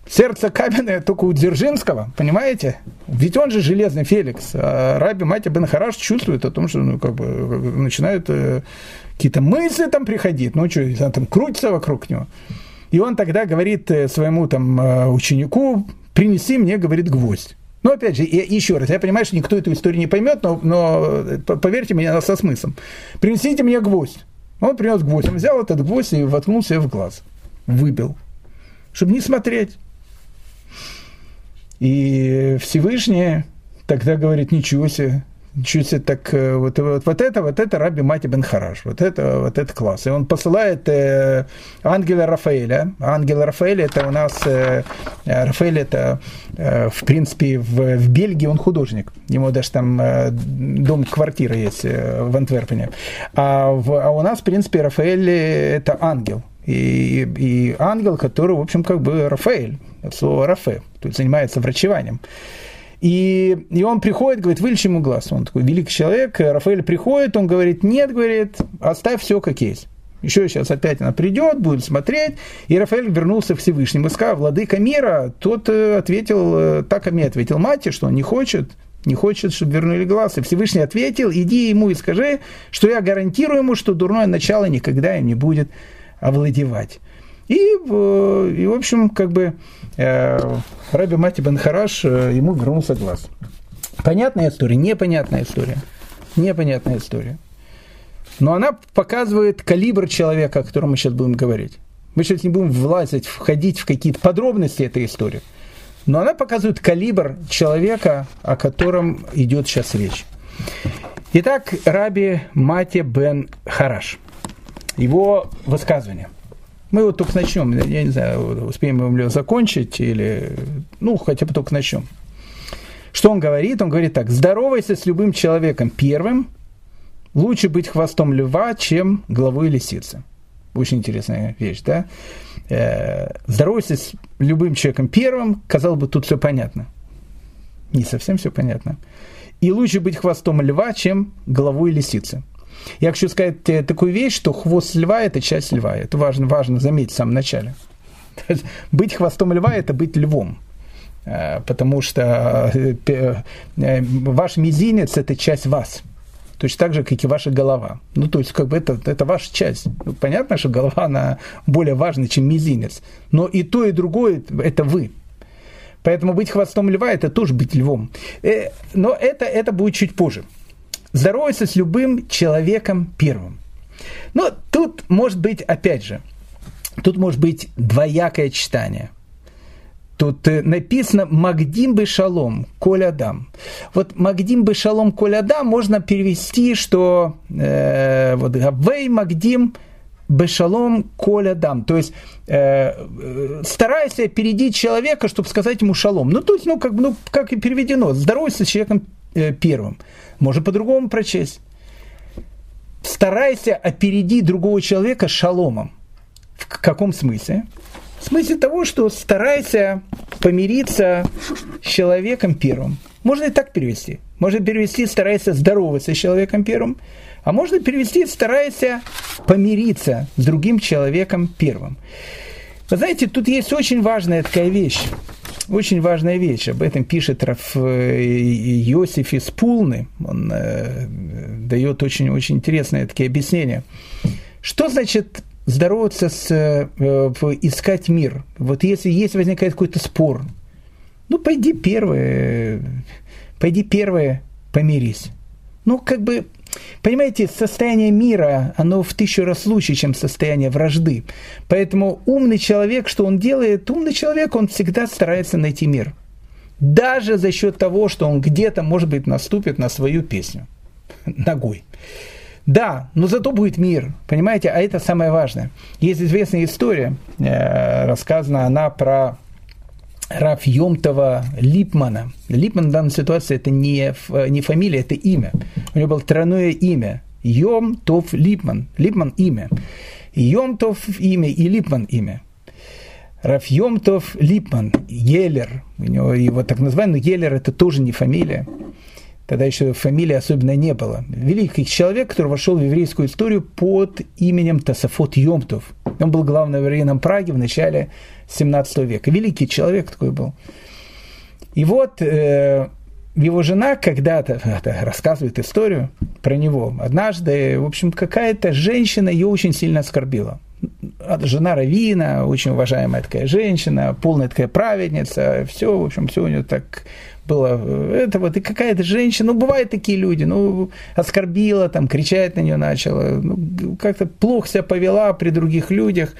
сердце каменное только у Дзержинского, понимаете? Ведь он же Железный Феликс. А раби Мати бен Хараш чувствует о том, что ну, как бы, начинают какие-то мысли там приходить, ну что, она там крутится вокруг него. И он тогда говорит своему там ученику, принеси мне, говорит, гвоздь. Но опять же, еще раз, я понимаю, что никто эту историю не поймет, но поверьте мне, она со смыслом. Принесите мне гвоздь. Он принес гвоздь, он взял этот гвоздь и воткнул себе в глаз. Выбил. Чтобы не смотреть. И Всевышний тогда говорит, ничего себе так, вот это раби Мати бен Хараш, вот это класс. И он посылает ангела Рафаэля. Ангел Рафаэль это у нас, Рафаэль это, в принципе, в Бельгии он художник. Ему даже там дом-квартира есть в Антверпене. А у нас, в принципе, Рафаэль это ангел. И ангел, который, в общем, как бы Рафаэль, от слова Рафе, то есть занимается врачеванием. И он приходит, говорит, вылечи ему глаз. Он такой великий человек. Рафаэль приходит, он говорит, нет, говорит, оставь все как есть. Еще сейчас опять она придет, будет смотреть. И Рафаэль вернулся к Всевышнему и сказал, владыка мира, тот ответил, так мне ответил мать, что он не хочет, чтобы вернули глаз. И Всевышний ответил, иди ему и скажи, что я гарантирую ему, что дурное начало никогда им не будет овладевать. И в общем, как бы, раби Мати бен Хараш, ему вернулся глаз. Понятная история? Непонятная история. Непонятная история. Но она показывает калибр человека, о котором мы сейчас будем говорить. Мы сейчас не будем влазить, входить в какие-то подробности этой истории. Но она показывает калибр человека, о котором идет сейчас речь. Итак, раби Мати бен Хараш. Его высказывание. Мы вот только начнем, я не знаю, успеем ли его закончить, или, ну, хотя бы только начнем. Что он говорит? Он говорит так, здоровайся с любым человеком первым, лучше быть хвостом льва, чем головой лисицы. Очень интересная вещь, да? Здоровайся с любым человеком первым, казалось бы, тут все понятно. Не совсем все понятно. И лучше быть хвостом льва, чем головой лисицы. Я хочу сказать такую вещь, что хвост льва – это часть льва. Это важно заметить в самом начале. Быть хвостом льва – это быть львом. Потому что ваш мизинец – это часть вас. Точно так же, как и ваша голова. Ну, то есть, как бы это ваша часть. Ну, понятно, что голова, она более важна, чем мизинец. Но и то, и другое – это вы. Поэтому быть хвостом льва – это тоже быть львом. Но это будет чуть позже. Здоровайся с любым человеком первым. Но тут может быть, опять же, тут может быть двоякое читание. Тут написано «Магдим бы шалом, коль Адам». Вот «Магдим бы шалом, коль Адам» можно перевести, что вот «Гавэй магдим бы шалом, коль Адам». То есть старайся опередить человека, чтобы сказать ему «шалом». Ну, то есть, как и переведено, «Здоровайся с человеком первым». Можно по-другому прочесть. «Старайся опередить другого человека шаломом». В каком смысле? В смысле того, что старайся помириться с человеком первым. Можно и так перевести. Можно перевести «старайся здороваться с человеком первым», а можно перевести «старайся помириться с другим человеком первым». Вы знаете, тут есть очень важная такая вещь. Очень важная вещь. Об этом пишет Рав Йосиф Испулны. Он дает очень-очень интересные такие объяснения. Что значит здороваться искать мир? Вот если возникает какой-то спор, ну, пойди первое, помирись. Ну, как бы, понимаете, состояние мира, оно в 1000 раз лучше, чем состояние вражды. Поэтому умный человек, что он делает? Умный человек, он всегда старается найти мир. Даже за счет того, что он где-то, может быть, наступит на свою песню ногой. Да, но зато будет мир, понимаете, а это самое важное. Есть известная история, рассказана она про Рав Йом-Това Липмана. Липман в данной ситуации это не фамилия, это имя. У него было тройное имя. Йом-Тов Липман. Липман имя. Йом-Тов имя и Липман имя. Рав Йом-Тов Липман. Елер. У него его так называют, но Елер это тоже не фамилия. Тогда еще фамилии особенно не было. Великий человек, который вошел в еврейскую историю под именем Тосафот Йом-Тов. Он был главным раввином Праги в начале 17 века. Великий человек такой был. И вот его жена когда-то рассказывает историю про него. Однажды, в общем, какая-то женщина ее очень сильно оскорбила. Жена раввина, очень уважаемая такая женщина, полная такая праведница. Все, в общем, все у нее так было, это вот, и какая-то женщина, ну, бывают такие люди, ну, оскорбила, там, кричать на нее начала, ну, как-то плохо себя повела при других людях.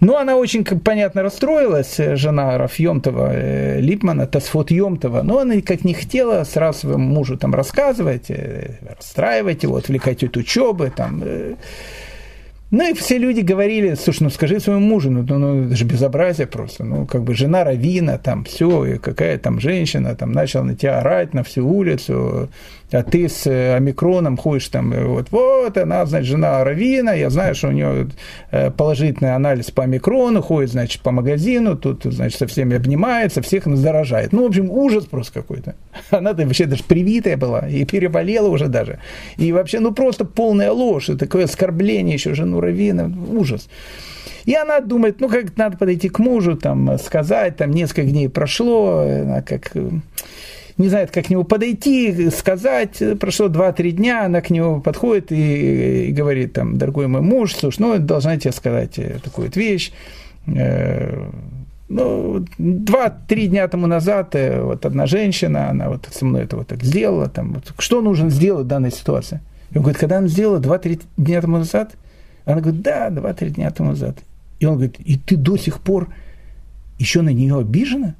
Но она очень, понятно, расстроилась, жена Рав Йом-Това Липмана, Тосафот Йом-Това, но она как не хотела сразу своему мужу там рассказывать, расстраивать его, отвлекать от учебы, там. Ну, и все люди говорили, слушай, ну, скажи своему мужу, ну это же безобразие просто, ну, как бы жена раввина, там, все, и какая там женщина, там, начала на тебя орать на всю улицу, а ты с омикроном ходишь там, вот, она, значит, жена раввина, я знаю, что у нее положительный анализ по омикрону, ходит, значит, по магазину, тут, значит, со всеми обнимается, всех нас заражает. Ну, в общем, ужас просто какой-то. Она-то вообще даже привитая была, и переболела уже даже. И вообще, ну, просто полная ложь, такое оскорбление еще жену раввина, ужас. И она думает, ну, как надо подойти к мужу, там, сказать, там, несколько дней прошло, она как... не знает, как к нему подойти, сказать. Прошло 2-3 дня, она к нему подходит и говорит, там, дорогой мой муж, слушай, ну, должна тебе сказать такую вещь. Ну, 2-3 дня тому назад вот одна женщина, она вот со мной это вот так сделала. Там, вот, что нужно сделать в данной ситуации? И он говорит, когда она сделала 2-3 дня тому назад? Она говорит, да, 2-3 дня тому назад. И он говорит, и ты до сих пор еще на нее обижена?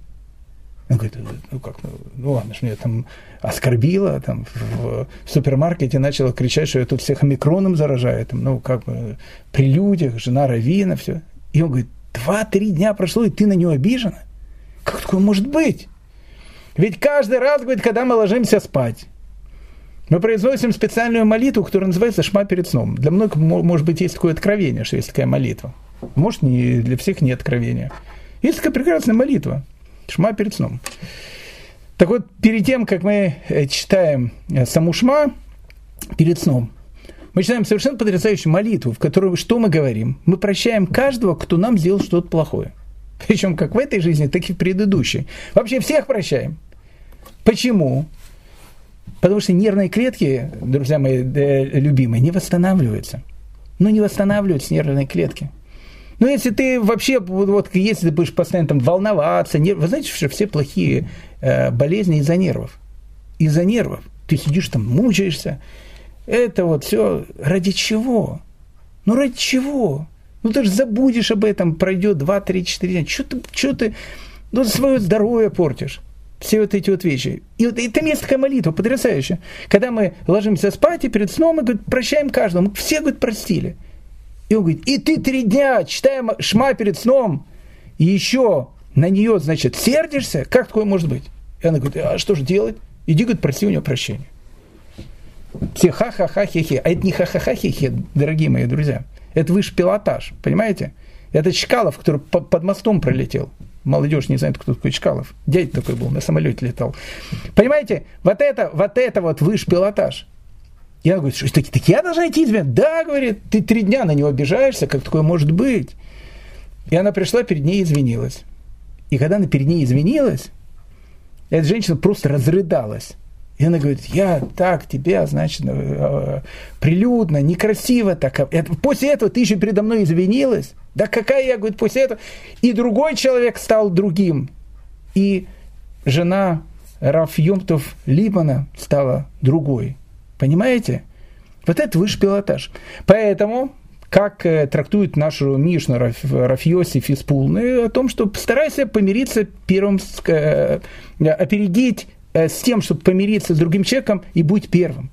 Он говорит, ну как, ну она же меня там оскорбила, там в супермаркете начала кричать, что я тут всех омикроном заражаю, там, ну как бы при людях, жена раввина, все. И он говорит, 2-3 дня прошло, и ты на нее обижена? Как такое может быть? Ведь каждый раз, говорит, когда мы ложимся спать, мы произносим специальную молитву, которая называется «Шма перед сном». Для многих, может быть, есть такое откровение, что есть такая молитва. Может, не для всех не откровение. Есть такая прекрасная молитва. Шма перед сном. Так вот, перед тем, как мы читаем саму Шма, перед сном, мы читаем совершенно потрясающую молитву, в которой что мы говорим? Мы прощаем каждого, кто нам сделал что-то плохое. Причем как в этой жизни, так и в предыдущей. Вообще всех прощаем. Почему? Потому что нервные клетки, друзья мои любимые, не восстанавливаются. Ну, не восстанавливаются нервные клетки. Ну, если ты вообще, вот если ты будешь постоянно там волноваться, вы знаете, что все плохие болезни из-за нервов. Из-за нервов. Ты сидишь там, мучаешься. Это вот все ради чего? Ну, ради чего? Ну, ты же забудешь об этом, пройдет 2, 3, 4 дня. Чего ты ну, свое здоровье портишь? Все вот эти вот вещи. И там есть такая молитва потрясающая. Когда мы ложимся спать, и перед сном мы, говорит, прощаем каждому. Мы все, говорит, простили. И он говорит, и ты 3 дня, читаем Шма перед сном, и еще на нее, значит, сердишься? Как такое может быть? И она говорит, а что же делать? Иди, говорит, проси у нее прощения. Все ха-ха-ха-хе-хе. А это не ха-ха-ха-хе-хе, дорогие мои друзья. Это высший пилотаж, понимаете? Это Чкалов, который под мостом пролетел. Молодежь не знает, кто такой Чкалов. Дядя такой был, на самолете летал. Понимаете, вот это высший пилотаж. И она говорит, что так я должна идти тебя? Да, говорит, ты 3 дня на него обижаешься, как такое может быть? И она пришла, перед ней извинилась. И когда она перед ней извинилась, эта женщина просто разрыдалась. И она говорит, я так тебя, значит, прилюдно, некрасиво так. После этого ты еще передо мной извинилась? Да какая я, говорит, после этого? И другой человек стал другим. И жена Рав Йом-Тов Липмана стала другой. Понимаете? Вот это высший пилотаж. Поэтому, как трактует нашу Мишну Рав Йосиф Испулны, о том, что старайся помириться первым, опередить с тем, чтобы помириться с другим человеком, и будь первым.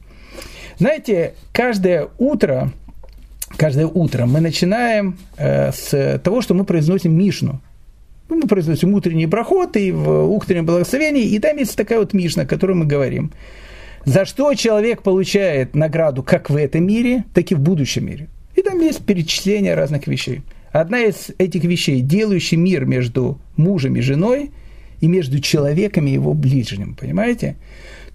Знаете, каждое утро мы начинаем с того, что мы произносим Мишну. Мы произносим утренний брахот и в утреннем благословении, и там есть такая вот Мишна, о которой мы говорим. За что человек получает награду как в этом мире, так и в будущем мире. И там есть перечисление разных вещей. Одна из этих вещей, делающий мир между мужем и женой, и между человеком и его ближним, понимаете?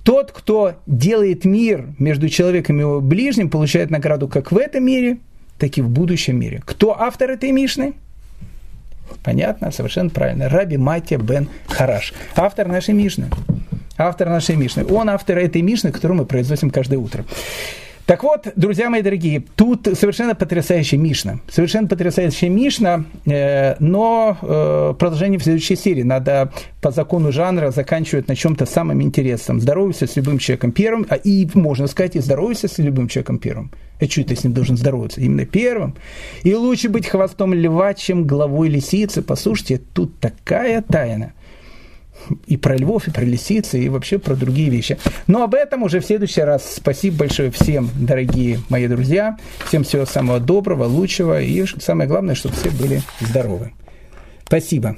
Тот, кто делает мир между человеком и его ближним, получает награду как в этом мире, так и в будущем мире. Кто автор этой Мишны? Понятно, совершенно правильно. Раби Матья бен Хараш. Автор нашей Мишны. Автор нашей Мишны. Он автор этой Мишны, которую мы произносим каждое утро. Так вот, друзья мои дорогие, тут совершенно потрясающая Мишна. Совершенно потрясающая Мишна, но продолжение в следующей серии. Надо по закону жанра заканчивать на чем-то самым интересным. Здоровайся с любым человеком первым, а и, можно сказать, и здоровайся с любым человеком первым. А что ты с ним должен здороваться? Именно первым. И лучше быть хвостом льва, чем головой лисицы. Послушайте, тут такая тайна. И про львов, и про лисиц, и вообще про другие вещи. Но об этом уже в следующий раз. Спасибо большое всем, дорогие мои друзья. Всем всего самого доброго, лучшего. И самое главное, чтобы все были здоровы. Спасибо.